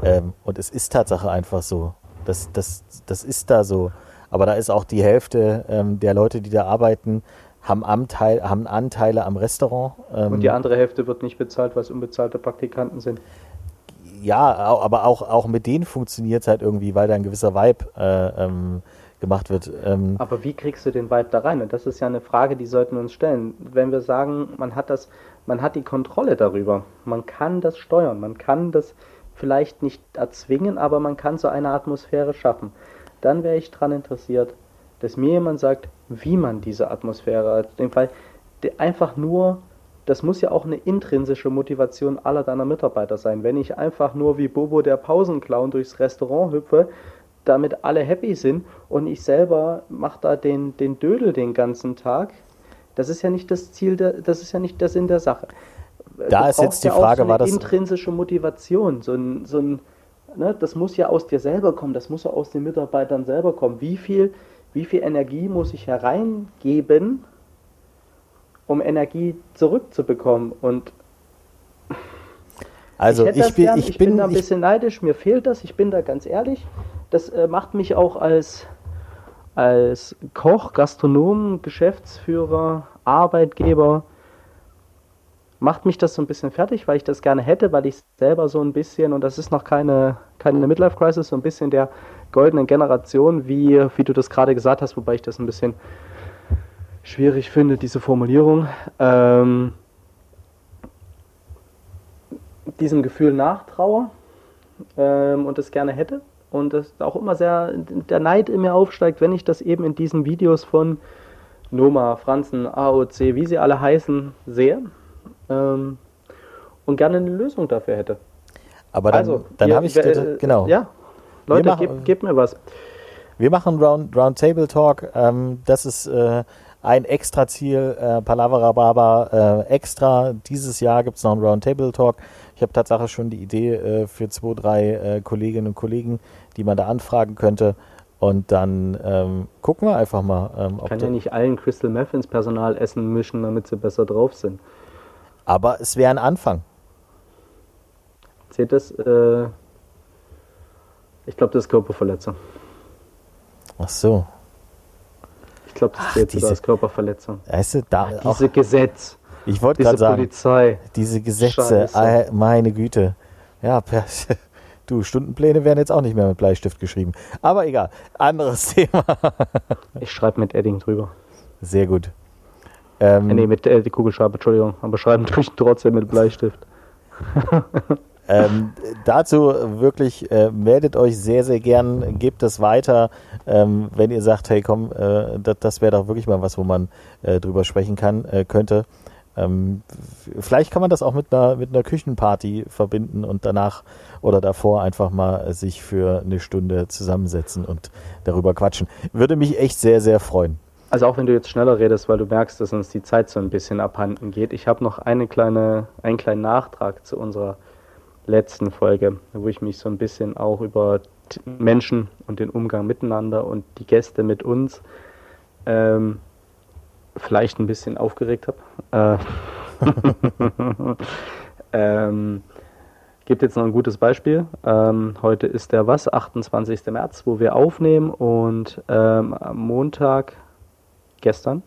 Ähm, und es ist Tatsache einfach so. Das, das, das ist da so. Aber da ist auch die Hälfte ähm, der Leute, die da arbeiten, haben, Anteil, haben Anteile am Restaurant. Ähm, und die andere Hälfte wird nicht bezahlt, weil es unbezahlte Praktikanten sind. Ja, aber auch, auch mit denen funktioniert es halt irgendwie, weil da ein gewisser Vibe äh, ähm, gemacht wird. Ähm, aber wie kriegst du den Vibe da rein? Und das ist ja eine Frage, die sollten wir uns stellen. Wenn wir sagen, man hat das, man hat die Kontrolle darüber. Man kann das steuern. Man kann das vielleicht nicht erzwingen, aber man kann so eine Atmosphäre schaffen. Dann wäre ich daran interessiert, dass mir jemand sagt, wie man diese Atmosphäre, in dem Fall einfach nur, das muss ja auch eine intrinsische Motivation aller deiner Mitarbeiter sein. Wenn ich einfach nur wie Bobo der Pausenclown durchs Restaurant hüpfe, damit alle happy sind und ich selber mache da den, den Dödel den ganzen Tag, das ist ja nicht das Ziel, der, das ist ja nicht der Sinn der Sache. Da ist jetzt die Frage, so war das intrinsische Motivation, so ein, so ein, ne, das muss ja aus dir selber kommen, das muss ja aus den Mitarbeitern selber kommen. Wie viel, wie viel Energie muss ich hereingeben, um Energie zurückzubekommen? Und also ich, ich, bin, gern, ich, ich bin, bin da ein ich bisschen neidisch, mir fehlt das. Ich bin da ganz ehrlich. Das äh, macht mich auch als als Koch, Gastronom, Geschäftsführer, Arbeitgeber macht mich das so ein bisschen fertig, weil ich das gerne hätte, weil ich selber so ein bisschen, und das ist noch keine, keine Midlife-Crisis, so ein bisschen der goldenen Generation, wie, wie du das gerade gesagt hast, wobei ich das ein bisschen schwierig finde, diese Formulierung, ähm, diesem Gefühl nachtraue ähm, und das gerne hätte und das auch immer sehr der Neid in mir aufsteigt, wenn ich das eben in diesen Videos von Noma, Franzen, A O C, wie sie alle heißen, sehe. Ähm, und gerne eine Lösung dafür hätte. Aber dann, also, dann habe ich... Äh, genau. Ja, Leute, machen, gebt, gebt mir was. Wir machen Round, Roundtable-Talk. Ähm, das ist äh, ein Extra-Ziel. Äh, Palavarababa äh, extra. Dieses Jahr gibt es noch einen Roundtable-Talk. Ich habe tatsächlich schon die Idee äh, für zwei, drei äh, Kolleginnen und Kollegen, die man da anfragen könnte. Und dann ähm, gucken wir einfach mal. Ähm, ob kann ja nicht allen Crystal Meth ins Personalessen mischen, damit sie besser drauf sind. Aber es wäre ein Anfang. Seht das? Äh, ich glaube, das ist Körperverletzung. Ach so. Ich glaube, das zählt sogar als Körperverletzung. Weißt du, da Ach, diese Gesetz. Ich wollte gerade sagen, Polizei. Diese Gesetze, all, meine Güte. Ja, pers- du, Stundenpläne werden jetzt auch nicht mehr mit Bleistift geschrieben. Aber egal, anderes Thema. Ich schreibe mit Edding drüber. Sehr gut. Ähm, nee, mit äh, die Kugelschreiber, Entschuldigung. Aber schreiben tue ich trotzdem mit Bleistift. ähm, dazu wirklich äh, meldet euch sehr, sehr gern, gebt es weiter, ähm, wenn ihr sagt, hey komm, äh, das, das wäre doch wirklich mal was, wo man äh, drüber sprechen kann, äh, könnte. Ähm, vielleicht kann man das auch mit einer, mit einer Küchenparty verbinden und danach oder davor einfach mal sich für eine Stunde zusammensetzen und darüber quatschen. Würde mich echt sehr, sehr freuen. Also auch wenn du jetzt schneller redest, weil du merkst, dass uns die Zeit so ein bisschen abhanden geht. Ich habe noch eine kleine, einen kleinen Nachtrag zu unserer letzten Folge, wo ich mich so ein bisschen auch über Menschen und den Umgang miteinander und die Gäste mit uns ähm, vielleicht ein bisschen aufgeregt habe. Äh, ähm, gibt jetzt noch ein gutes Beispiel. Ähm, heute ist der was? achtundzwanzigster März, wo wir aufnehmen und ähm, am Montag gestern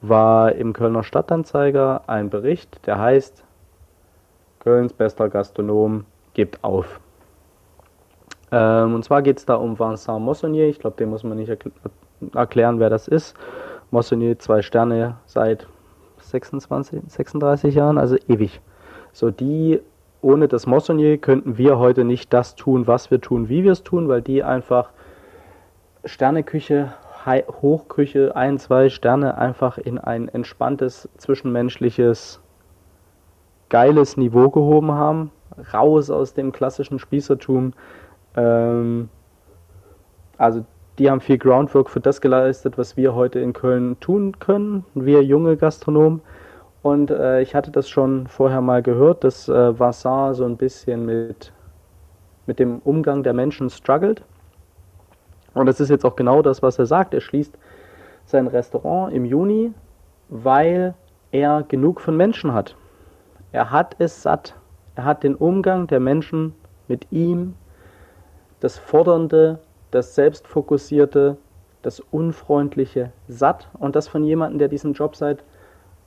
war im Kölner Stadtanzeiger ein Bericht, der heißt, Kölns bester Gastronom gibt auf. Ähm, und zwar geht es da um Vincent Moissonnier. Ich glaube, dem muss man nicht erkl- erklären, wer das ist. Moissonnier, zwei Sterne seit sechsundzwanzig, sechsunddreißig Jahren, also ewig. So die, ohne das Moissonnier könnten wir heute nicht das tun, was wir tun, wie wir es tun, weil die einfach Sterneküche, Hochküche, ein, zwei Sterne einfach in ein entspanntes, zwischenmenschliches, geiles Niveau gehoben haben. Raus aus dem klassischen Spießertum. Ähm, also die haben viel Groundwork für das geleistet, was wir heute in Köln tun können. Wir junge Gastronomen. Und äh, ich hatte das schon vorher mal gehört, dass äh, Vincent so ein bisschen mit, mit dem Umgang der Menschen struggelt. Und das ist jetzt auch genau das, was er sagt. Er schließt sein Restaurant im Juni, weil er genug von Menschen hat. Er hat es satt. Er hat den Umgang der Menschen mit ihm, das Fordernde, das Selbstfokussierte, das Unfreundliche satt. Und das von jemandem, der diesen Job seit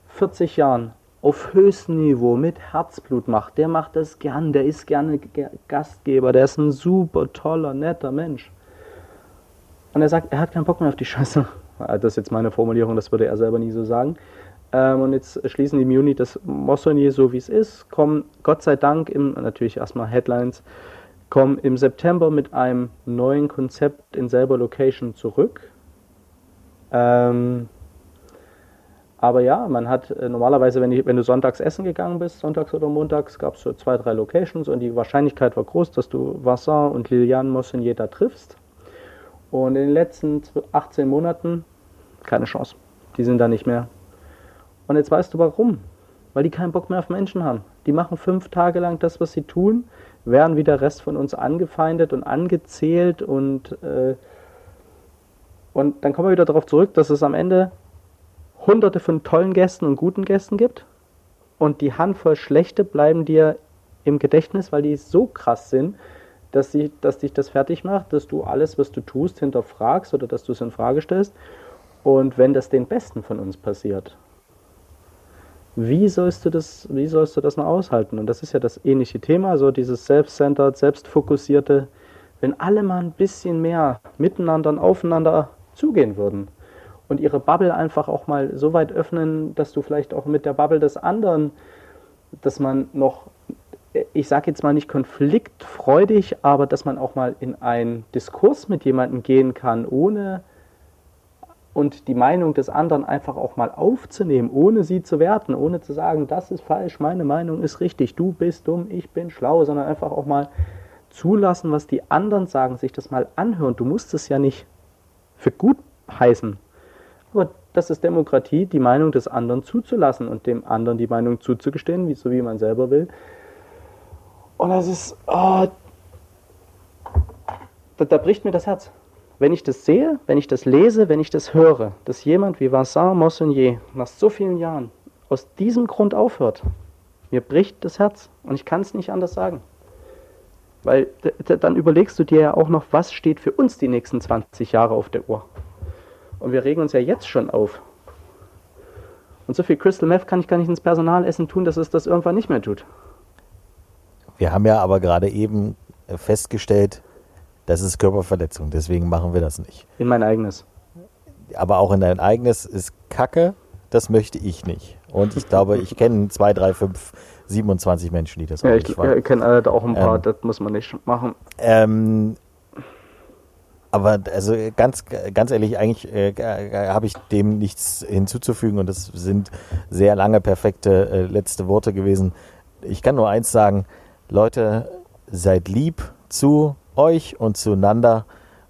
vierzig Jahren auf höchstem Niveau mit Herzblut macht. Der macht das gern, der ist gerne Gastgeber, der ist ein super toller, netter Mensch. Und er sagt, er hat keinen Bock mehr auf die Scheiße. Das ist jetzt meine Formulierung, das würde er selber nie so sagen. Ähm, und jetzt schließen die im Juni das Moissonnier so, wie es ist, kommen Gott sei Dank, im, natürlich erstmal Headlines, kommen im September mit einem neuen Konzept in selber Location zurück. Ähm, aber ja, man hat normalerweise, wenn, ich, wenn du sonntags essen gegangen bist, sonntags oder montags, gab es so zwei, drei Locations und die Wahrscheinlichkeit war groß, dass du Vincent und Liliane Moissonnier da triffst. Und in den letzten achtzehn Monaten, keine Chance. Die sind da nicht mehr. Und jetzt weißt du warum. Weil die keinen Bock mehr auf Menschen haben. Die machen fünf Tage lang das, was sie tun, werden wie der Rest von uns angefeindet und angezählt. Und, äh, und dann kommen wir wieder darauf zurück, dass es am Ende hunderte von tollen Gästen und guten Gästen gibt. Und die Handvoll schlechte bleiben dir im Gedächtnis, weil die so krass sind, Dass, die, dass dich das fertig macht, dass du alles, was du tust, hinterfragst oder dass du es in Frage stellst. Und wenn das den Besten von uns passiert, wie sollst du das, wie sollst du das noch aushalten? Und das ist ja das ähnliche Thema, so dieses Self-Centered, Selbstfokussierte. Wenn alle mal ein bisschen mehr miteinander und aufeinander zugehen würden und ihre Bubble einfach auch mal so weit öffnen, dass du vielleicht auch mit der Bubble des anderen, dass man noch, ich sage jetzt mal nicht konfliktfreudig, aber dass man auch mal in einen Diskurs mit jemandem gehen kann, ohne und die Meinung des anderen einfach auch mal aufzunehmen, ohne sie zu werten, ohne zu sagen, das ist falsch, meine Meinung ist richtig, du bist dumm, ich bin schlau, sondern einfach auch mal zulassen, was die anderen sagen, sich das mal anhören. Du musst es ja nicht für gut heißen, aber das ist Demokratie, die Meinung des anderen zuzulassen und dem anderen die Meinung zuzugestehen, so wie man selber will. Und das ist, oh, da, da bricht mir das Herz. Wenn ich das sehe, wenn ich das lese, wenn ich das höre, dass jemand wie Vincent Moissonnier nach so vielen Jahren aus diesem Grund aufhört, mir bricht das Herz. Und ich kann es nicht anders sagen. Weil dann überlegst du dir ja auch noch, was steht für uns die nächsten zwanzig Jahre auf der Uhr. Und wir regen uns ja jetzt schon auf. Und so viel Crystal Meth kann ich gar nicht ins Personalessen tun, dass es das irgendwann nicht mehr tut. Wir haben ja aber gerade eben festgestellt, das ist Körperverletzung, deswegen machen wir das nicht. In mein eigenes. Aber auch in dein eigenes ist Kacke, das möchte ich nicht. Und ich glaube, ich kenne zwei, drei, fünf, siebenundzwanzig Menschen, die das auch ja, nicht machen. Ja, ich kenne halt auch ein paar, ähm, das muss man nicht machen. Ähm, aber also ganz, ganz ehrlich, eigentlich äh, habe ich dem nichts hinzuzufügen und das sind sehr lange perfekte äh, letzte Worte gewesen. Ich kann nur eins sagen, Leute, seid lieb zu euch und zueinander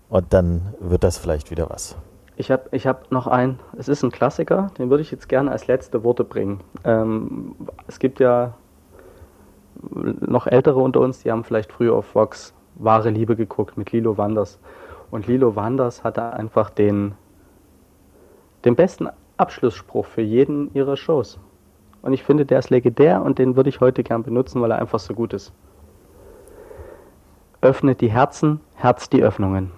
und dann wird das vielleicht wieder was. Ich habe ich hab noch einen, es ist ein Klassiker, den würde ich jetzt gerne als letzte Worte bringen. Ähm, es gibt ja noch Ältere unter uns, die haben vielleicht früher auf Vox Wahre Liebe geguckt mit Lilo Wanders. Und Lilo Wanders hatte einfach den, den besten Abschlussspruch für jeden ihrer Shows. Und ich finde, der ist legendär und den würde ich heute gern benutzen, weil er einfach so gut ist. Öffnet die Herzen, Herz die Öffnungen.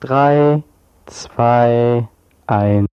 drei, zwei, eins.